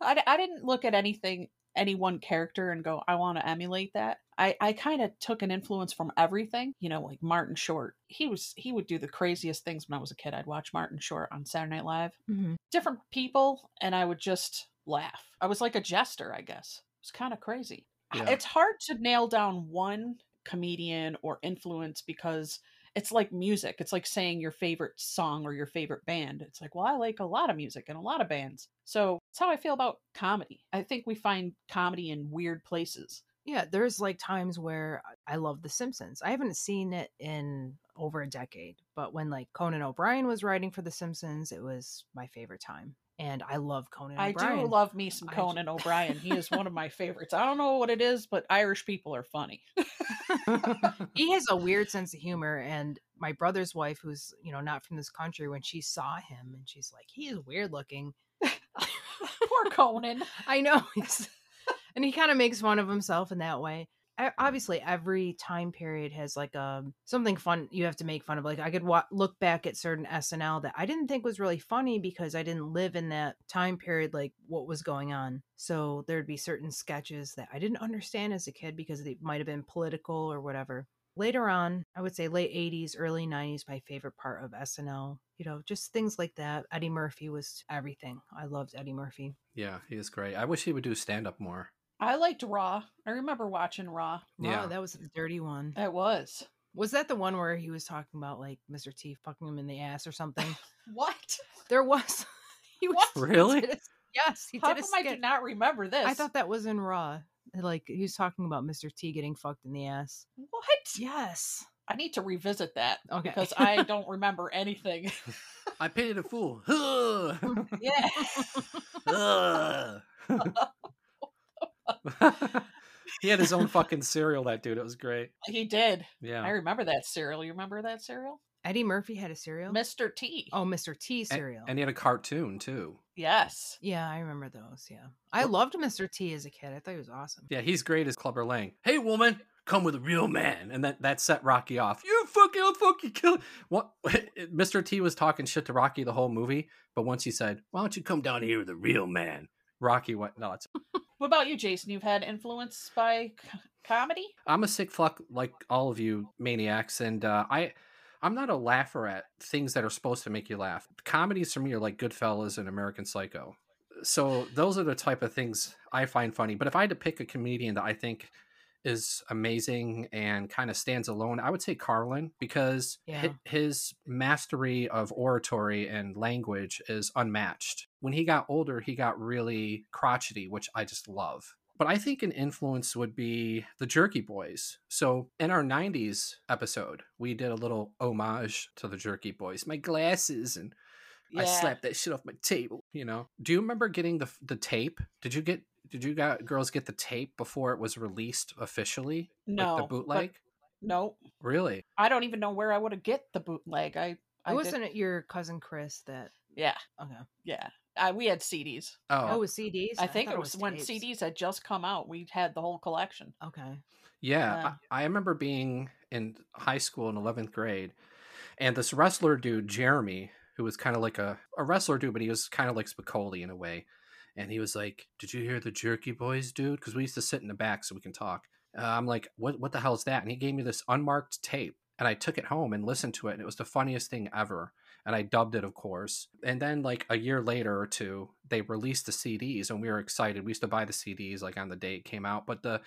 I, I didn't look at anything, any one character and go, I want to emulate that. I, I kind of took an influence from everything, you know, like Martin Short. He was, he would do the craziest things when I was a kid. I'd watch Martin Short on Saturday Night Live, mm-hmm. different people, and I would just laugh. I was like a jester, I guess. It's kind of crazy. Yeah. It's hard to nail down one comedian or influence because it's like music. It's like saying your favorite song or your favorite band. It's like, well, I like a lot of music and a lot of bands. So that's how I feel about comedy. I think we find comedy in weird places. Yeah, there's like times where I love The Simpsons. I haven't seen it in over a decade, but when like Conan O'Brien was writing for The Simpsons, it was my favorite time. And I love Conan I O'Brien. I do love me some Conan I... O'Brien. He is one of my favorites. I don't know what it is, but Irish people are funny. He has a weird sense of humor. And my brother's wife, who's, you know, not from this country, when she saw him and she's like, he is weird looking. Poor Conan. I know. He's... And he kind of makes fun of himself in that way. I, obviously, every time period has like a something fun you have to make fun of. Like I could wa- look back at certain S N L that I didn't think was really funny because I didn't live in that time period, like what was going on. So there'd be certain sketches that I didn't understand as a kid because they might have been political or whatever. Later on, I would say late eighties, early nineties, my favorite part of S N L. You know, just things like that. Eddie Murphy was everything. I loved Eddie Murphy. Yeah, he is great. I wish he would do stand-up more. I liked Raw. I remember watching Raw. Yeah, wow, that was the dirty one. It was. Was that the one where he was talking about like Mister T fucking him in the ass or something? What? There was. He was what? Really? Yes, he How did a skit. How come I do not remember this? I thought that was in Raw. Like, he was talking about Mister T getting fucked in the ass. What? Yes. I need to revisit that. Okay. Because I don't remember anything. I painted a fool. Yeah. He had his own fucking cereal, that dude. It was great. He did. Yeah. I remember that cereal. You remember that cereal? Eddie Murphy had a cereal? Mister T. Oh, Mister T cereal. And, and he had a cartoon, too. Yes. Yeah, I remember those, yeah. I loved Mister T as a kid. I thought he was awesome. Yeah, he's great as Clubber Lang. Hey, woman, come with a real man. And that, that set Rocky off. You fucking, I'll fucking kill. What? Mister T was talking shit to Rocky the whole movie, but once he said, why don't you come down here with a real man? Rocky went nuts. What about you, Jason? You've had influence by c- comedy? I'm a sick fuck like all of you maniacs, and uh, I... I'm not a laugher at things that are supposed to make you laugh. Comedies for me are like Goodfellas and American Psycho. So those are the type of things I find funny. But if I had to pick a comedian that I think is amazing and kind of stands alone, I would say Carlin, because yeah. his mastery of oratory and language is unmatched. When he got older, he got really crotchety, which I just love. But I think an influence would be the Jerky Boys. So in our nineties episode, we did a little homage to the Jerky Boys. My glasses and yeah. I slapped that shit off my table, you know. Do you remember getting the the tape? Did you get did you got, girls get the tape before it was released officially? No. Like the bootleg? No. Really? I don't even know where I would have get the bootleg. I, I wasn't it your cousin Chris that Yeah. Okay. Yeah. Uh, we had C Ds. Oh, oh it was C Ds? I think I it was, it was when C Ds had just come out. We had the whole collection. Okay. Yeah. yeah. I, I remember being in high school in eleventh grade, and this wrestler dude, Jeremy, who was kind of like a, a wrestler dude, but he was kind of like Spicoli in a way. And he was like, did you hear the Jerky Boys, dude? Because we used to sit in the back so we can talk. Uh, I'm like, what, what the hell is that? And he gave me this unmarked tape, and I took it home and listened to it. And it was the funniest thing ever. And I dubbed it, of course. And then like a year later or two, they released the C Ds, and we were excited. We used to buy the C Ds like on the day it came out. But the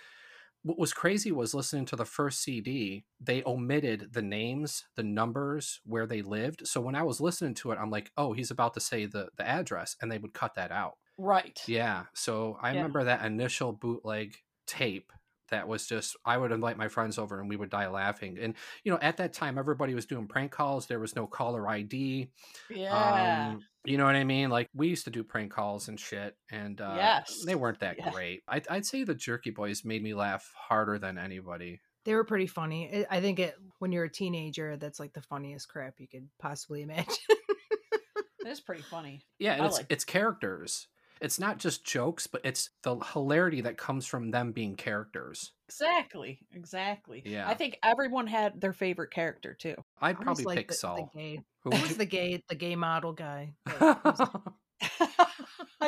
what was crazy was listening to the first C D, they omitted the names, the numbers, where they lived. So when I was listening to it, I'm like, oh, he's about to say the, the address, and they would cut that out. Right. Yeah. So I yeah. remember that initial bootleg tape. That was just, I would invite my friends over and we would die laughing. And, you know, at that time, everybody was doing prank calls. There was no caller I D. Yeah. Um, you know what I mean? Like, we used to do prank calls and shit. And uh, yes. they weren't that yeah. great. I'd, I'd say the Jerky Boys made me laugh harder than anybody. They were pretty funny. I think it, when you're a teenager, that's like the funniest crap you could possibly imagine. It is pretty funny. Yeah, and it's, like- it's characters. It's not just jokes, but it's the hilarity that comes from them being characters. Exactly. Exactly. Yeah. I think everyone had their favorite character too. I'd probably like pick the, Saul. The gay, who was you... the gay, the gay model guy. I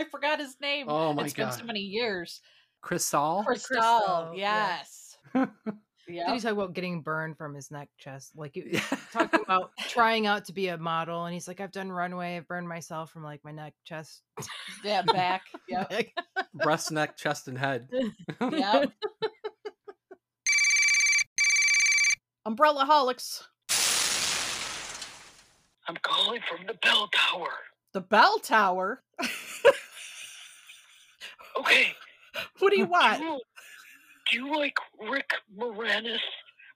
forgot his name. Oh my it's God. It's been so many years. Chris Saul? Chris Saul. Yes. Yeah. Yeah. Did you talk about getting burned from his neck, chest? Like you talked about trying out to be a model, and he's like, "I've done runway. I've burned myself from like my neck, chest, yeah, back, yeah, breast, neck, chest, and head." Yeah. Umbrellaholics. I'm calling from the bell tower. The bell tower. Okay. What do you want? Do you like Rick Moranis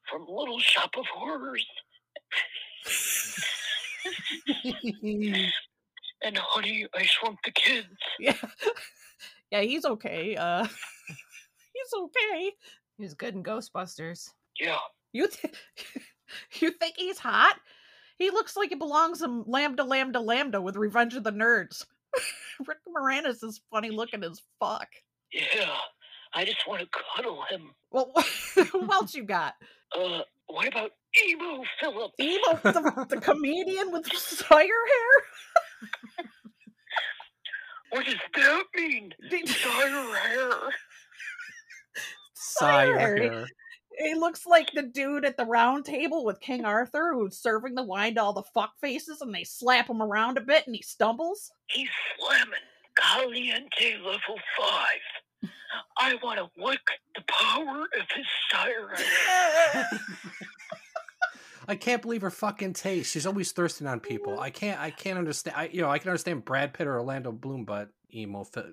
from Little Shop of Horrors? And Honey, I Shrunk the Kids. Yeah, yeah, he's okay. Uh, he's okay. He was good in Ghostbusters. Yeah. You, th- you think he's hot? He looks like he belongs in Lambda Lambda Lambda with Revenge of the Nerds. Rick Moranis is funny looking as fuck. Yeah. I just want to cuddle him. Well, who else you got? Uh, what about Emo Phillips? Emo, the, the comedian with sire hair? What does that mean? Sire hair. Sire hair. He looks like the dude at the round table with King Arthur who's serving the wine to all the fuck faces, and they slap him around a bit and he stumbles. He's slamming Caliente level five. I want to lick the power of his siren. I can't believe her fucking taste. She's always thirsting on people. I can't. I can't understand. I, you know, I can understand Brad Pitt or Orlando Bloom, but emo. Fit.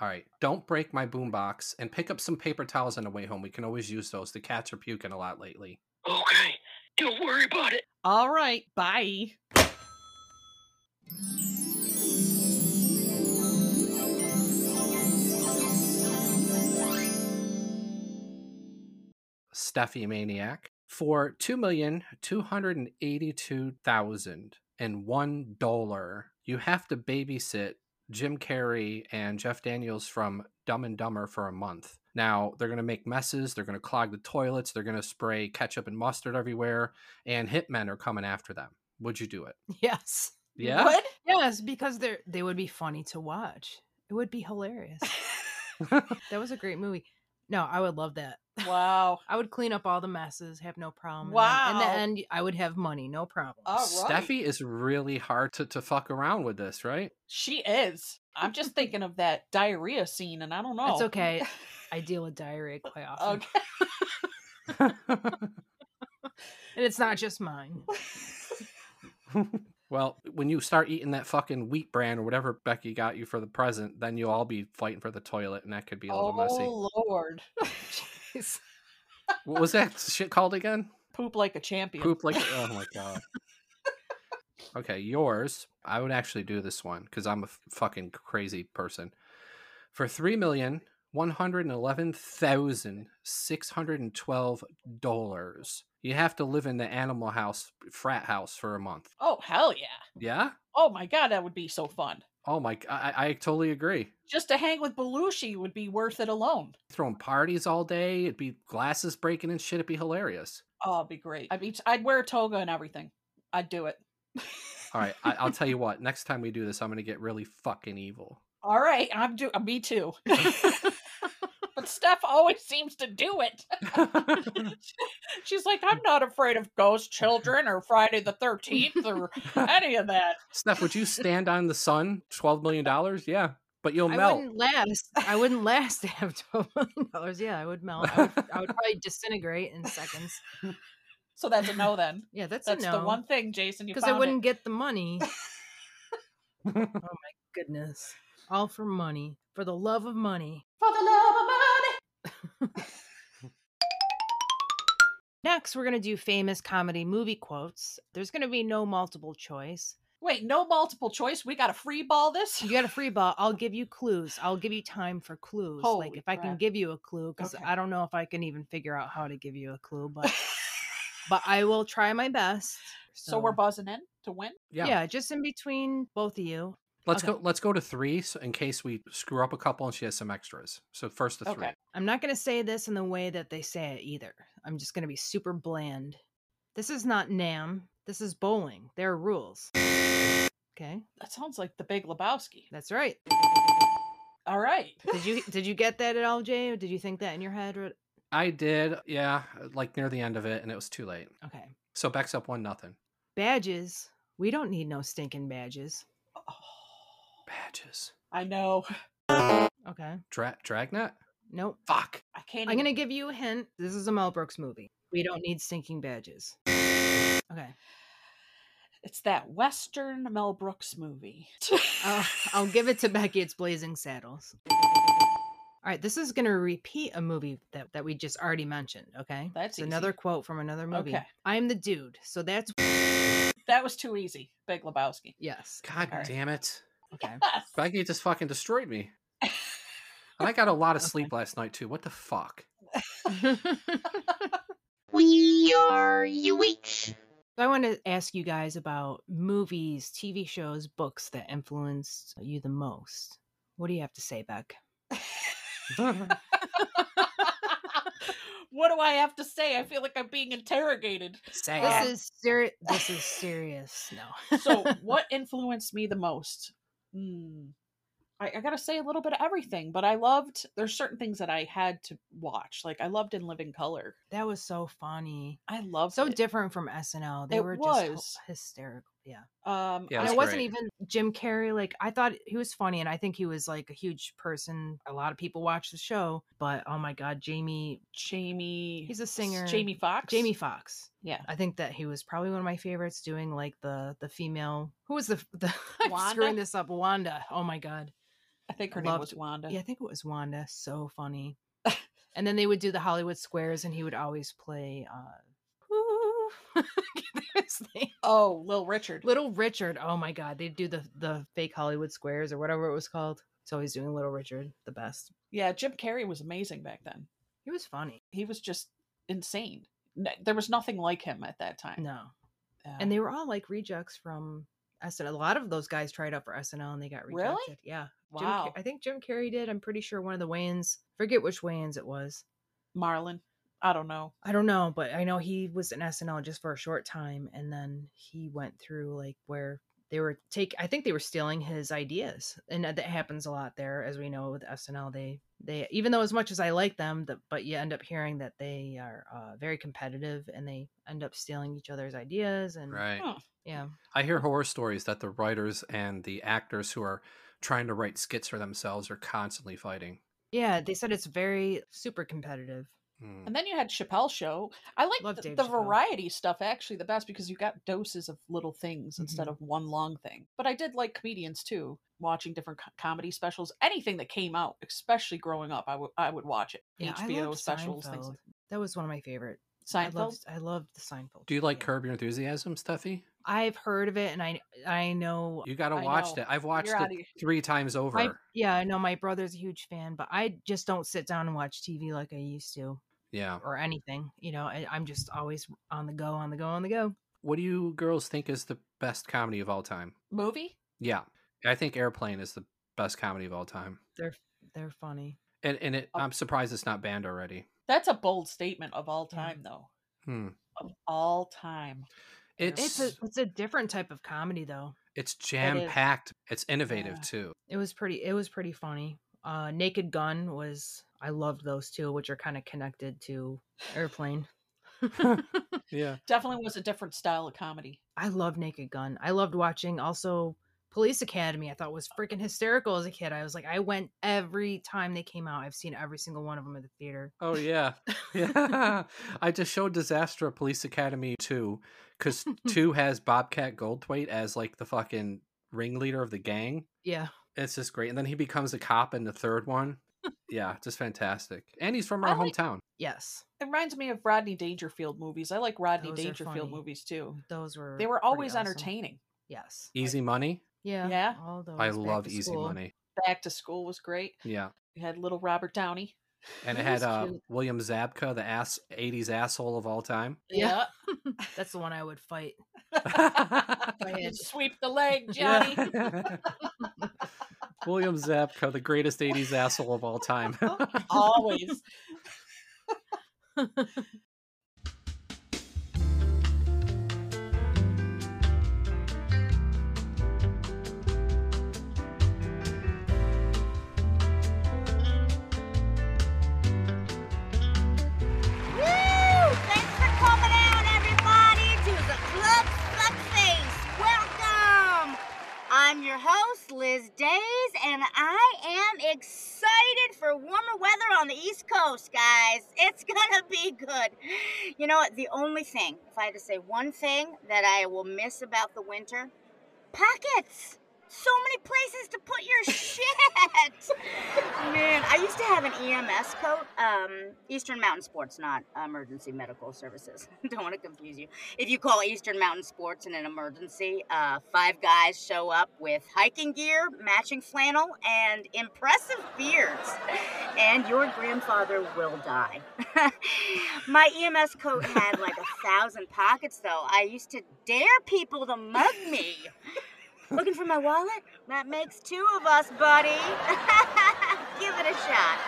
All right, don't break my boombox and pick up some paper towels on the way home. We can always use those. The cats are puking a lot lately. Okay, don't worry about it. All right, bye. Steffi Maniac for two million two hundred and eighty-two thousand and one dollar. You have to babysit Jim Carrey and Jeff Daniels from Dumb and Dumber for a month. Now, they're going to make messes. They're going to clog the toilets. They're going to spray ketchup and mustard everywhere. And hitmen are coming after them. Would you do it? Yes. Yeah? What? Yes, because they're, they would be funny to watch. It would be hilarious. That was a great movie. No, I would love that. Wow. I would clean up all the messes, have no problem. Wow. And then, in the end, I would have money, no problem. All right. Steffi is really hard to, to fuck around with this, right? She is. I'm just thinking of that diarrhea scene, and I don't know. It's okay. I deal with diarrhea quite often. Okay. And it's not just mine. Well, when you start eating that fucking wheat bran or whatever Becky got you for the present, then you'll all be fighting for the toilet, and that could be a little oh, messy. Oh, Lord. Jeez. What was that shit called again? Poop like a champion. Poop like a... Oh, my God. Okay, yours. I would actually do this one, because I'm a fucking crazy person. For three million one hundred eleven thousand six hundred twelve dollars. You have to live in the animal house, frat house for a month. Oh, hell yeah. Yeah? Oh, my God. That would be so fun. Oh, my. I, I totally agree. Just to hang with Belushi would be worth it alone. Throwing parties all day. It'd be glasses breaking and shit. It'd be hilarious. Oh, it'd be great. I'd, be, I'd wear a toga and everything. I'd do it. All right. I, I'll tell you what. Next time we do this, I'm going to get really fucking evil. All right. I'm do- Me too. But Steph always seems to do it. She's like, I'm not afraid of ghost children or Friday the thirteenth or any of that. Steph, would you stand on the sun? twelve million dollars? Yeah. But you'll I melt. Wouldn't last. I wouldn't last to have twelve million dollars. Yeah, I would melt. I would, I would probably disintegrate in seconds. So that's a no then. Yeah, that's, that's a no. That's the one thing, Jason, you found. Because I wouldn't it. get the money. Oh my goodness. All for money. For the love of money. For the love of money. Next, we're going to do famous comedy movie quotes. There's going to be no multiple choice. Wait, no multiple choice? We got to free ball this? You got to free ball. I'll give you clues. I'll give you time for clues. Holy like if crap. I can give you a clue, because okay. I don't know if I can even figure out how to give you a clue, but but I will try my best. So, so we're buzzing in to win? Yeah. Yeah, just in between both of you. Let's okay. go Let's go to three so in case we screw up a couple and she has some extras. So first to okay. three. I'm not going to say this in the way that they say it either. I'm just going to be super bland. This is not N A M. This is bowling. There are rules. Okay. That sounds like the Big Lebowski. That's right. All right. Did you Did you get that at all, Jay? Or did you think that in your head? Or... I did. Yeah. Like near the end of it, and it was too late. Okay. So Beck's up one nothing. Badges. We don't need no stinking badges. Oh. Badges. I know. Okay. Dra- Dragnet? Nope. Fuck. I can't. I'm even... gonna give you a hint. This is a Mel Brooks movie. We don't need stinking badges. Okay. It's that Western Mel Brooks movie. uh, I'll give it to Becky. It's Blazing Saddles. All right. This is gonna repeat a movie that that we just already mentioned. Okay. That's it's another quote from another movie. Okay. I'm the dude. So that's. That was too easy. Big Lebowski. Yes. God right. damn it. Okay. Yes. Becky just fucking destroyed me. And I got a lot of okay. sleep last night too. What the fuck? We are you each. I want to ask you guys about movies, T V shows, books that influenced you the most. What do you have to say, Beck? What do I have to say? I feel like I'm being interrogated. Say this it. is serious. This is serious. No. So, what influenced me the most? Mm. I, I gotta say a little bit of everything, but I loved there's certain things that I had to watch. Like I loved In Living Color. That was so funny. I loved so it. different from S N L. They it were was. just hysterical. yeah. Um, yeah, and it wasn't great. Even Jim Carrey. Like, I thought he was funny, and I think he was like a huge person. A lot of people watch the show, but oh my God, Jamie, Jamie, he's a singer. Jamie Foxx, Jamie Foxx. Yeah, I think that he was probably one of my favorites. Doing like the the female, who was the the I'm screwing this up, Wanda. Oh my God, I think her I name loved, was Wanda. Yeah, I think it was Wanda. So funny. And then they would do the Hollywood Squares, and he would always play. Uh, oh, Little Richard. Little Richard. Oh my God. They'd do the, the fake Hollywood Squares or whatever it was called. It's always doing Little Richard the best. Yeah, Jim Carrey was amazing back then. He was funny. He was just insane. There was nothing like him at that time. No. Um, and they were all like rejects from S N L. A lot of those guys tried out for S N L and they got rejected. Really? Yeah. Wow. Jim, I think Jim Carrey did. I'm pretty sure one of the Wayans. Forget which Wayans it was. Marlon. I don't know. I don't know, but I know he was in S N L just for a short time, and then he went through like where they were take. I think they were stealing his ideas, and that happens a lot there, as we know with S N L. They they even though as much as I like them, the, but you end up hearing that they are uh, very competitive, and they end up stealing each other's ideas. And right, huh. yeah, I hear horror stories that the writers and the actors who are trying to write skits for themselves are constantly fighting. Yeah, they said it's very super competitive. And then you had Chappelle's show. I like the, the variety stuff actually the best because you got doses of little things mm-hmm. instead of one long thing. But I did like comedians too, watching different co- comedy specials. Anything that came out, especially growing up, I, w- I would watch it. Yeah, H B O specials. Seinfeld. Things like that. That was one of my favorite. Seinfeld? I loved, I loved the Seinfeld. Do you like yeah. Curb Your Enthusiasm, Steffi? I've heard of it, and I I know you got to watch it. I've watched You're it three times over. I, yeah, I know my brother's a huge fan, but I just don't sit down and watch T V like I used to. Yeah, or anything. You know, I, I'm just always on the go, on the go, on the go. What do you girls think is the best comedy of all time? Movie? Yeah, I think Airplane is the best comedy of all time. They're they're funny, and and it, oh. I'm surprised it's not banned already. That's a bold statement of all time, yeah. though. Hmm. Of all time, it's it's a, it's a different type of comedy, though. It's jam packed. It it's innovative yeah. too. It was pretty. It was pretty funny. Uh, Naked Gun was. I loved those two, which are kind of connected to Airplane. yeah, definitely was a different style of comedy. I love Naked Gun. I loved watching also Police Academy. I thought was freaking hysterical as a kid. I was like, I went every time they came out. I've seen every single one of them at the theater. Oh yeah, yeah. I just showed Disastra Police Academy two because two has Bobcat Goldthwait as like the fucking ringleader of the gang. Yeah, it's just great. And then he becomes a cop in the third one. Yeah, just fantastic. And he's from our I hometown. Like, yes. It reminds me of Rodney Dangerfield movies. I like Rodney Those Dangerfield movies too. Those were They were always awesome. Entertaining. Yes. Easy Money? Yeah. Yeah. All those I love Easy School. Money. Back to School was great. Yeah. You had little Robert Downey. And it had uh, William Zabka, the ass eighties asshole of all time. Yeah. That's the one I would fight. Sweep the leg, Johnny. Yeah. William Zabka, the greatest eighties asshole of all time. Always. I'm your host, Liz Days, and I am excited for warmer weather on the East Coast, guys. It's gonna be good. You know what? The only thing, if I had to say one thing that I will miss about the winter, pockets. So many places to put your shit. Man, I used to have an E M S coat, um, Eastern Mountain Sports, not Emergency Medical Services. Don't want to confuse you. If you call Eastern Mountain Sports in an emergency, uh, five guys show up with hiking gear, matching flannel, and impressive beards. And your grandfather will die. My E M S coat had like a thousand pockets, though. I used to dare people to mug me. Looking for my wallet? That makes two of us, buddy. Give it a shot.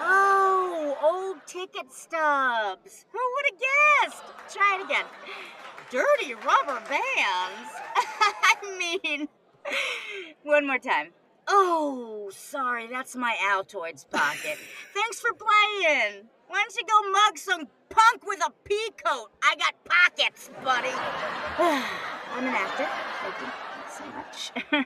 Oh, old ticket stubs. Who would have guessed? Try it again. Dirty rubber bands. I mean, one more time. Oh, sorry, that's my Altoids pocket. Thanks for playing. Why don't you go mug some punk with a pea coat? I got pockets, buddy. I'm an actor. Thank you. Thanks so much.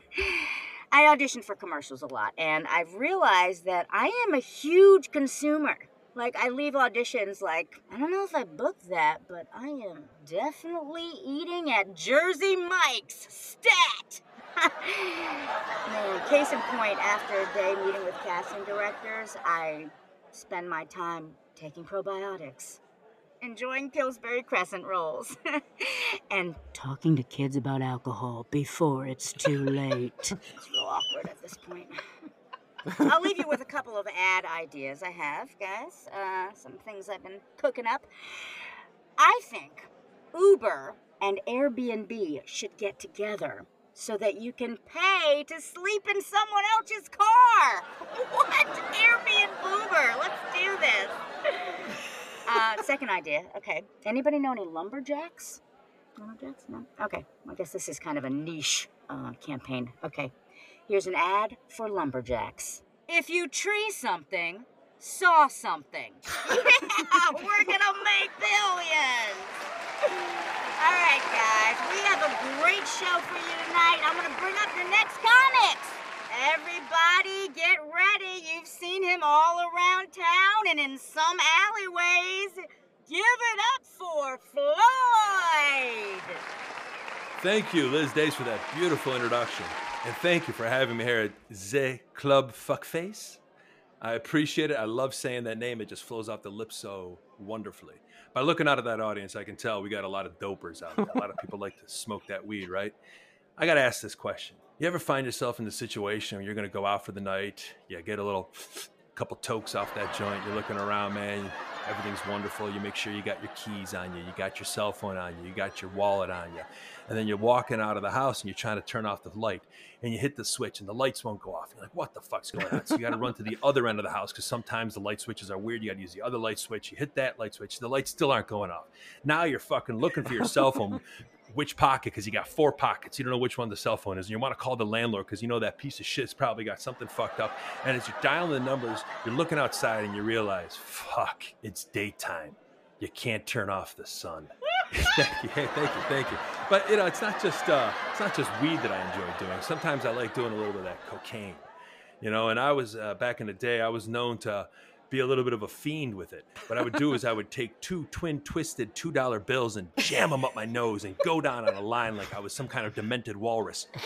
I audition for commercials a lot, and I've realized that I am a huge consumer. Like, I leave auditions like, I don't know if I booked that, but I am definitely eating at Jersey Mike's. Stat! I mean, case in point, after a day meeting with casting directors, I spend my time taking probiotics, enjoying Pillsbury Crescent rolls, and talking to kids about alcohol before it's too late. It's real awkward at this point. I'll leave you with a couple of ad ideas I have, guys. Uh, some things I've been cooking up. I think Uber and Airbnb should get together so that you can pay to sleep in someone else's car. What? Airbnb Uber. Let's do this. Uh, second idea. Okay. Anybody know any lumberjacks? Lumberjacks? No? Okay. I guess this is kind of a niche uh, campaign. Okay. Here's an ad for lumberjacks. If you tree something, saw something. Yeah, we're gonna make billions. All right, guys, we have a great show for you tonight. I'm gonna bring up your next comics. Everybody get ready. You've seen him all around town and in some alleyways. Give it up for Floyd. Thank you, Liz Days, for that beautiful introduction. And thank you for having me here at Z Club Fuckface. I appreciate it. I love saying that name. It just flows off the lips so wonderfully. By looking out at that audience, I can tell we got a lot of dopers out there. A lot of people like to smoke that weed, right? I got to ask this question. You ever find yourself in the situation where you're going to go out for the night, you get a little couple tokes off that joint, you're looking around, man, everything's wonderful, you make sure you got your keys on you, you got your cell phone on you, you got your wallet on you, and then you're walking out of the house and you're trying to turn off the light, and you hit the switch and the lights won't go off. You're like, what the fuck's going on? So you got to run to the other end of the house because sometimes the light switches are weird. You got to use the other light switch. You hit that light switch, the lights still aren't going off. Now you're fucking looking for your cell phone. Which pocket? Because you got four pockets. You don't know which one the cell phone is. And you want to call the landlord because you know that piece of shit's probably got something fucked up. And as you're dialing the numbers, you're looking outside and you realize, fuck, it's daytime. You can't turn off the sun. Thank you, thank you, thank you. But you know, it's not just uh, it's not just weed that I enjoy doing. Sometimes I like doing a little bit of that cocaine, you know. And I was uh, back in the day, I was known to be a little bit of a fiend with it. What I would do is I would take two twin twisted two dollar bills and jam them up my nose and go down on a line like I was some kind of demented walrus. Two,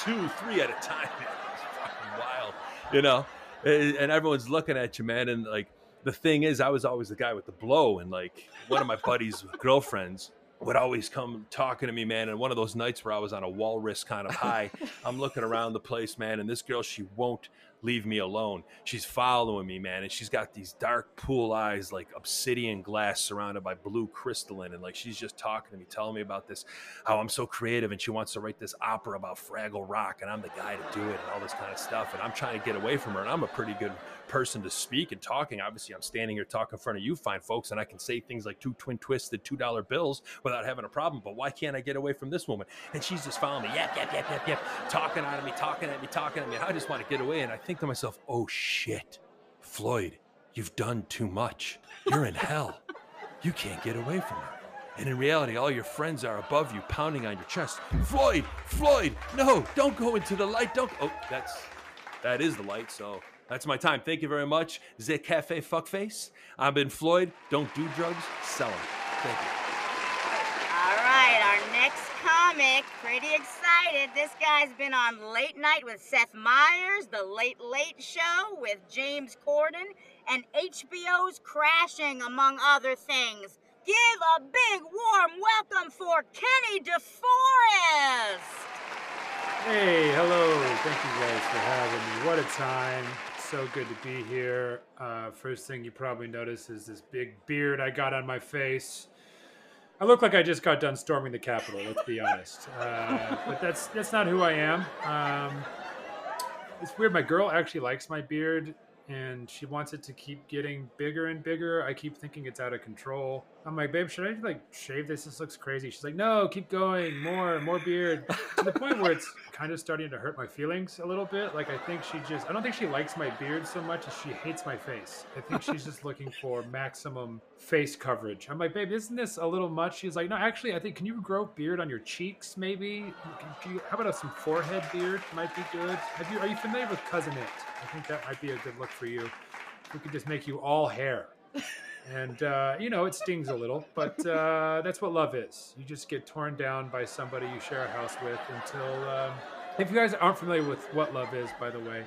three at a time. It's fucking wild, you know? And everyone's looking at you, man. And like, the thing is, I was always the guy with the blow. And like, one of my buddies' girlfriends would always come talking to me, man. And one of those nights where I was on a walrus kind of high, I'm looking around the place, man. And this girl, she won't leave me alone. She's following me, man. And she's got these dark pool eyes, like obsidian glass surrounded by blue crystalline. And like, she's just talking to me, telling me about this, how I'm so creative. And she wants to write this opera about Fraggle Rock. And I'm the guy to do it and all this kind of stuff. And I'm trying to get away from her. And I'm a pretty good person to speak and talking. Obviously, I'm standing here talking in front of you fine folks. And I can say things like two twin twisted two dollar bills without having a problem. But why can't I get away from this woman? And she's just following me. Yap, yap, yap, yap, yap. Talking out of me, talking at me, talking at me. I just want to get away. And I think to myself, oh shit, Floyd, you've done too much. You're in hell. You can't get away from her. And in reality, all your friends are above you, pounding on your chest. Floyd, Floyd, no, don't go into the light. Don't. Oh, that's, that is the light. So that's my time. Thank you very much. The Cafe Fuckface. I've been Floyd. Don't do drugs. Sell them. Thank you. All right, our next comic, pretty excited. This guy's been on Late Night with Seth Meyers, The Late Late Show with James Corden, and H B O's Crashing, among other things. Give a big warm welcome for Kenny DeForest. Hey, hello. Thank you guys for having me. What a time. So good to be here. Uh, first thing you probably notice is this big beard I got on my face. I look like I just got done storming the Capitol, let's be honest. Uh, but that's that's not who I am. Um, it's weird. My girl actually likes my beard, and she wants it to keep getting bigger and bigger. I keep thinking it's out of control. I'm like, babe, should I like shave this? This looks crazy. She's like, no, keep going. More, more beard. To the point where it's kind of starting to hurt my feelings a little bit. Like, I think she just, I don't think she likes my beard so much as she hates my face. I think she's just looking for maximum face coverage. I'm like, babe, isn't this a little much? She's like, no, actually, I think, can you grow beard on your cheeks, maybe? Can you, how about some forehead beard? Might be good. Have you, are you familiar with Cousin It? I think that might be a good look for you. We could just make you all hair. And, uh, you know, it stings a little, but uh, that's what love is. You just get torn down by somebody you share a house with until, um, if you guys aren't familiar with what love is, by the way,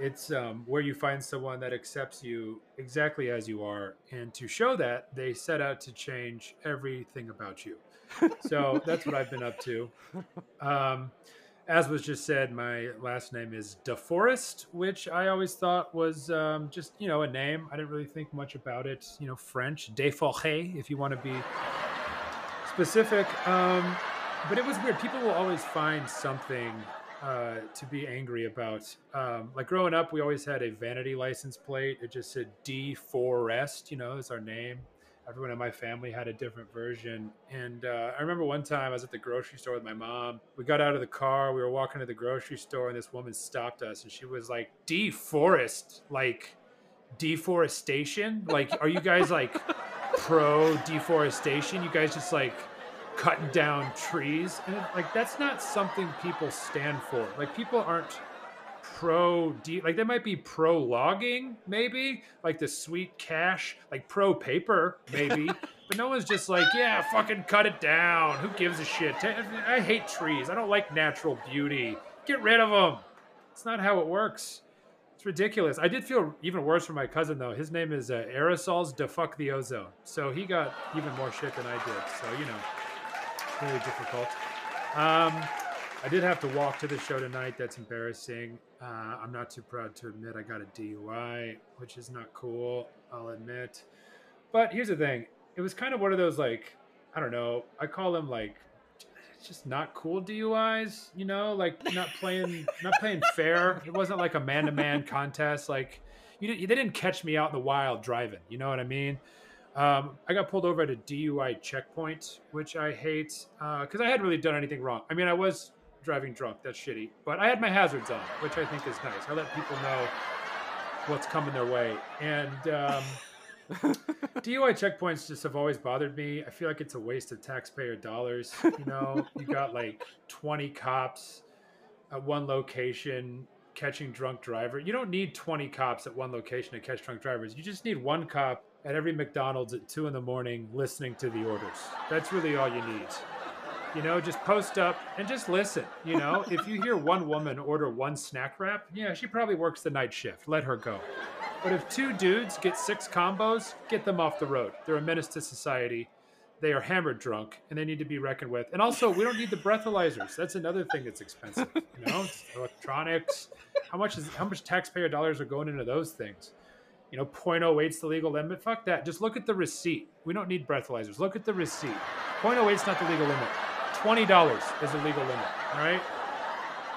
it's um, where you find someone that accepts you exactly as you are. And to show that, they set out to change everything about you. So that's what I've been up to. Um, as was just said, my last name is DeForest, which I always thought was um, just, you know, a name. I didn't really think much about it. You know, French, DeForest, if you want to be specific. Um, but it was weird. People will always find something uh, to be angry about. Um, like growing up, we always had a vanity license plate. It just said DeForest, you know, is our name. Everyone in my family had a different version. And uh, I remember one time I was at the grocery store with my mom. We got out of the car. We were walking to the grocery store, and this woman stopped us. And she was like, deforest, like deforestation? Like, are you guys like pro deforestation? You guys just like cutting down trees? And it, like, that's not something people stand for. Like, people aren't pro de like, they might be pro logging, maybe, like the sweet cash, like pro paper, maybe. But no one's just like, yeah, fucking cut it down, who gives a shit, I hate trees, I don't like natural beauty, get rid of them. It's not how it works. It's ridiculous. I did feel even worse for my cousin, though. His name is uh, Aerosols Da Fuck the Ozone, so he got even more shit than I did. So, you know, really difficult. um I did have to walk to the show tonight. That's embarrassing. Uh, I'm not too proud to admit I got a D U I, which is not cool, I'll admit. But here's the thing. It was kind of one of those, like, I don't know, I call them, like, just not cool D U Is, you know? Like, not playing not playing fair. It wasn't like a man-to-man contest. Like, you, they didn't catch me out in the wild driving, you know what I mean? Um, I got pulled over at a D U I checkpoint, which I hate, because uh, I hadn't really done anything wrong. I mean, I was driving drunk, that's shitty, but I had my hazards on, which I think is nice. I let people know what's coming their way. And um, D U I checkpoints just have always bothered me. I feel like it's a waste of taxpayer dollars. You know, you got like twenty cops at one location catching drunk driver. You don't need twenty cops at one location to catch drunk drivers. You just need one cop at every McDonald's at two in the morning listening to the orders. That's really all you need. You know, just post up and just listen. You know, if you hear one woman order one snack wrap, yeah, she probably works the night shift. Let her go. But if two dudes get six combos, get them off the road. They're a menace to society. They are hammered drunk, and they need to be reckoned with. And also, we don't need the breathalyzers. That's another thing that's expensive. You know, it's electronics. How much is how much taxpayer dollars are going into those things? You know, point oh eight's the legal limit. Fuck that. Just look at the receipt. We don't need breathalyzers. Look at the receipt. point oh eight's not the legal limit. twenty dollars is the legal limit, all right?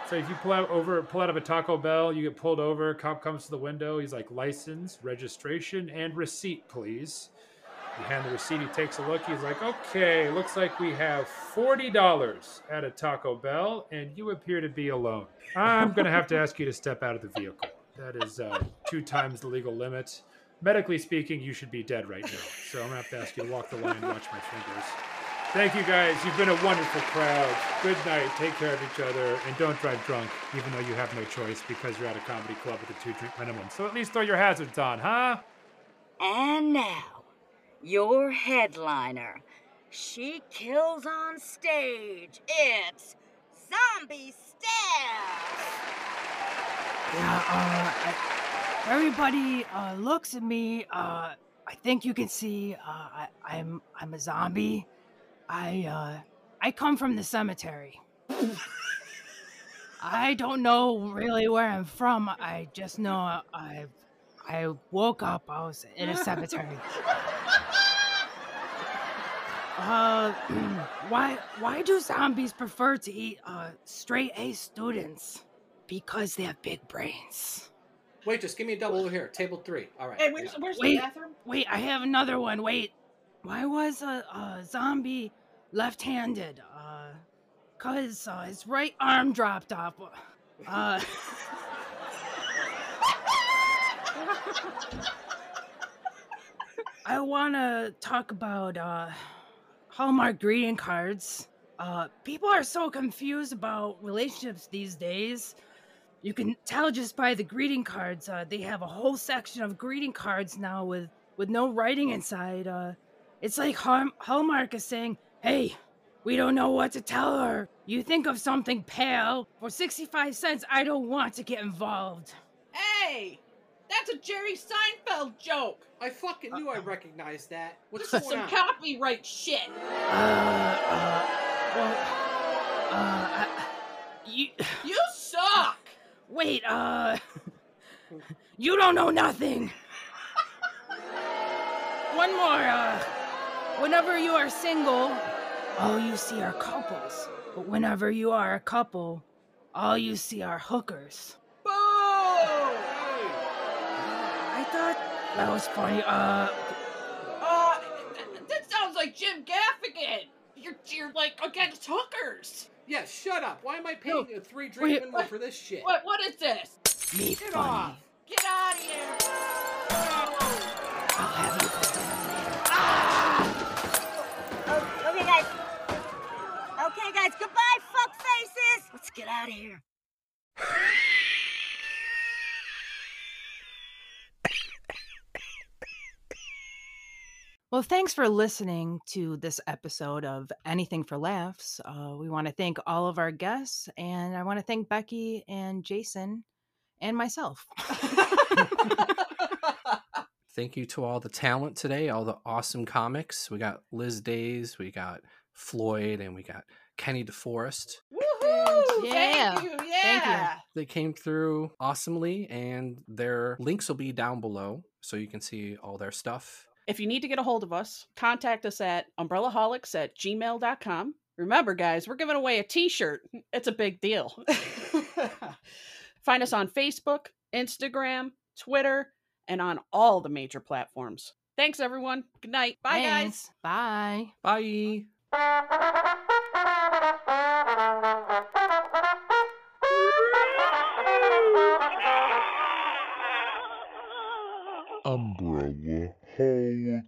So if you pull out over, pull out of a Taco Bell, you get pulled over, cop comes to the window, he's like, license, registration, and receipt, please. You hand the receipt, he takes a look, he's like, okay, looks like we have forty dollars at a Taco Bell, and you appear to be alone. I'm going to have to ask you to step out of the vehicle. That is uh, two times the legal limit. Medically speaking, you should be dead right now. So I'm going to have to ask you to walk the line and watch my fingers. Thank you, guys. You've been a wonderful crowd. Good night. Take care of each other. And don't drive drunk, even though you have no choice because you're at a comedy club with a two-drink minimum. So at least throw your hazards on, huh? And now, your headliner. She kills on stage. It's Zombie Stabs. Yeah, uh, I, everybody uh, looks at me. Uh, I think you can see uh, I, I'm, I'm a zombie. I, uh, I come from the cemetery. I don't know really where I'm from. I just know I, I woke up, I was in a cemetery. uh, why, why do zombies prefer to eat, uh, straight A students? Because they have big brains. Wait, just give me a double over here. Table three. All right. Hey, where's, where's wait, the bathroom? Wait, I have another one. Wait. Why was a, a zombie left-handed? Uh, 'cause uh, his right arm dropped off. Uh... I want to talk about uh, Hallmark greeting cards. Uh, people are so confused about relationships these days. You can tell just by the greeting cards. Uh, they have a whole section of greeting cards now with, with no writing inside. Uh, it's like Hall- Hallmark is saying, hey, we don't know what to tell her. You think of something, pal. For sixty-five cents, I don't want to get involved. Hey! That's a Jerry Seinfeld joke! I fucking knew uh, I recognized that. What's this is some on? Copyright shit! Uh, uh, well, uh, I, you... You suck! Wait, uh... You don't know nothing! One more, uh... Whenever you are single, all you see are couples. But whenever you are a couple, all you see are hookers. That was funny. Uh, uh, that, that sounds like Jim Gaffigan. You're, you're like against hookers. Yeah, shut up. Why am I paying no, a three drink minimum what, for this shit? What? What is this? Me Get funny. off. Get out of here. Oh. I'll have you for dinner later. Ah! Oh, okay, guys. Okay, guys. Goodbye, fuck faces. Let's get out of here. Well, thanks for listening to this episode of Anything for Laughs. Uh, we want to thank all of our guests, and I want to thank Becky and Jason and myself. Thank you to all the talent today, all the awesome comics. We got Liz Days, we got Floyd, and we got Kenny DeForest. Woohoo! Yeah. Thank you, yeah. Thank you. They came through awesomely, and their links will be down below, so you can see all their stuff. If you need to get a hold of us, contact us at umbrellaholics at gmail dot com. Remember, guys, we're giving away a t-shirt. It's a big deal. Find us on Facebook, Instagram, Twitter, and on all the major platforms. Thanks, everyone. Good night. Bye, Thanks. guys. Bye. Bye. Umbrella. Hey.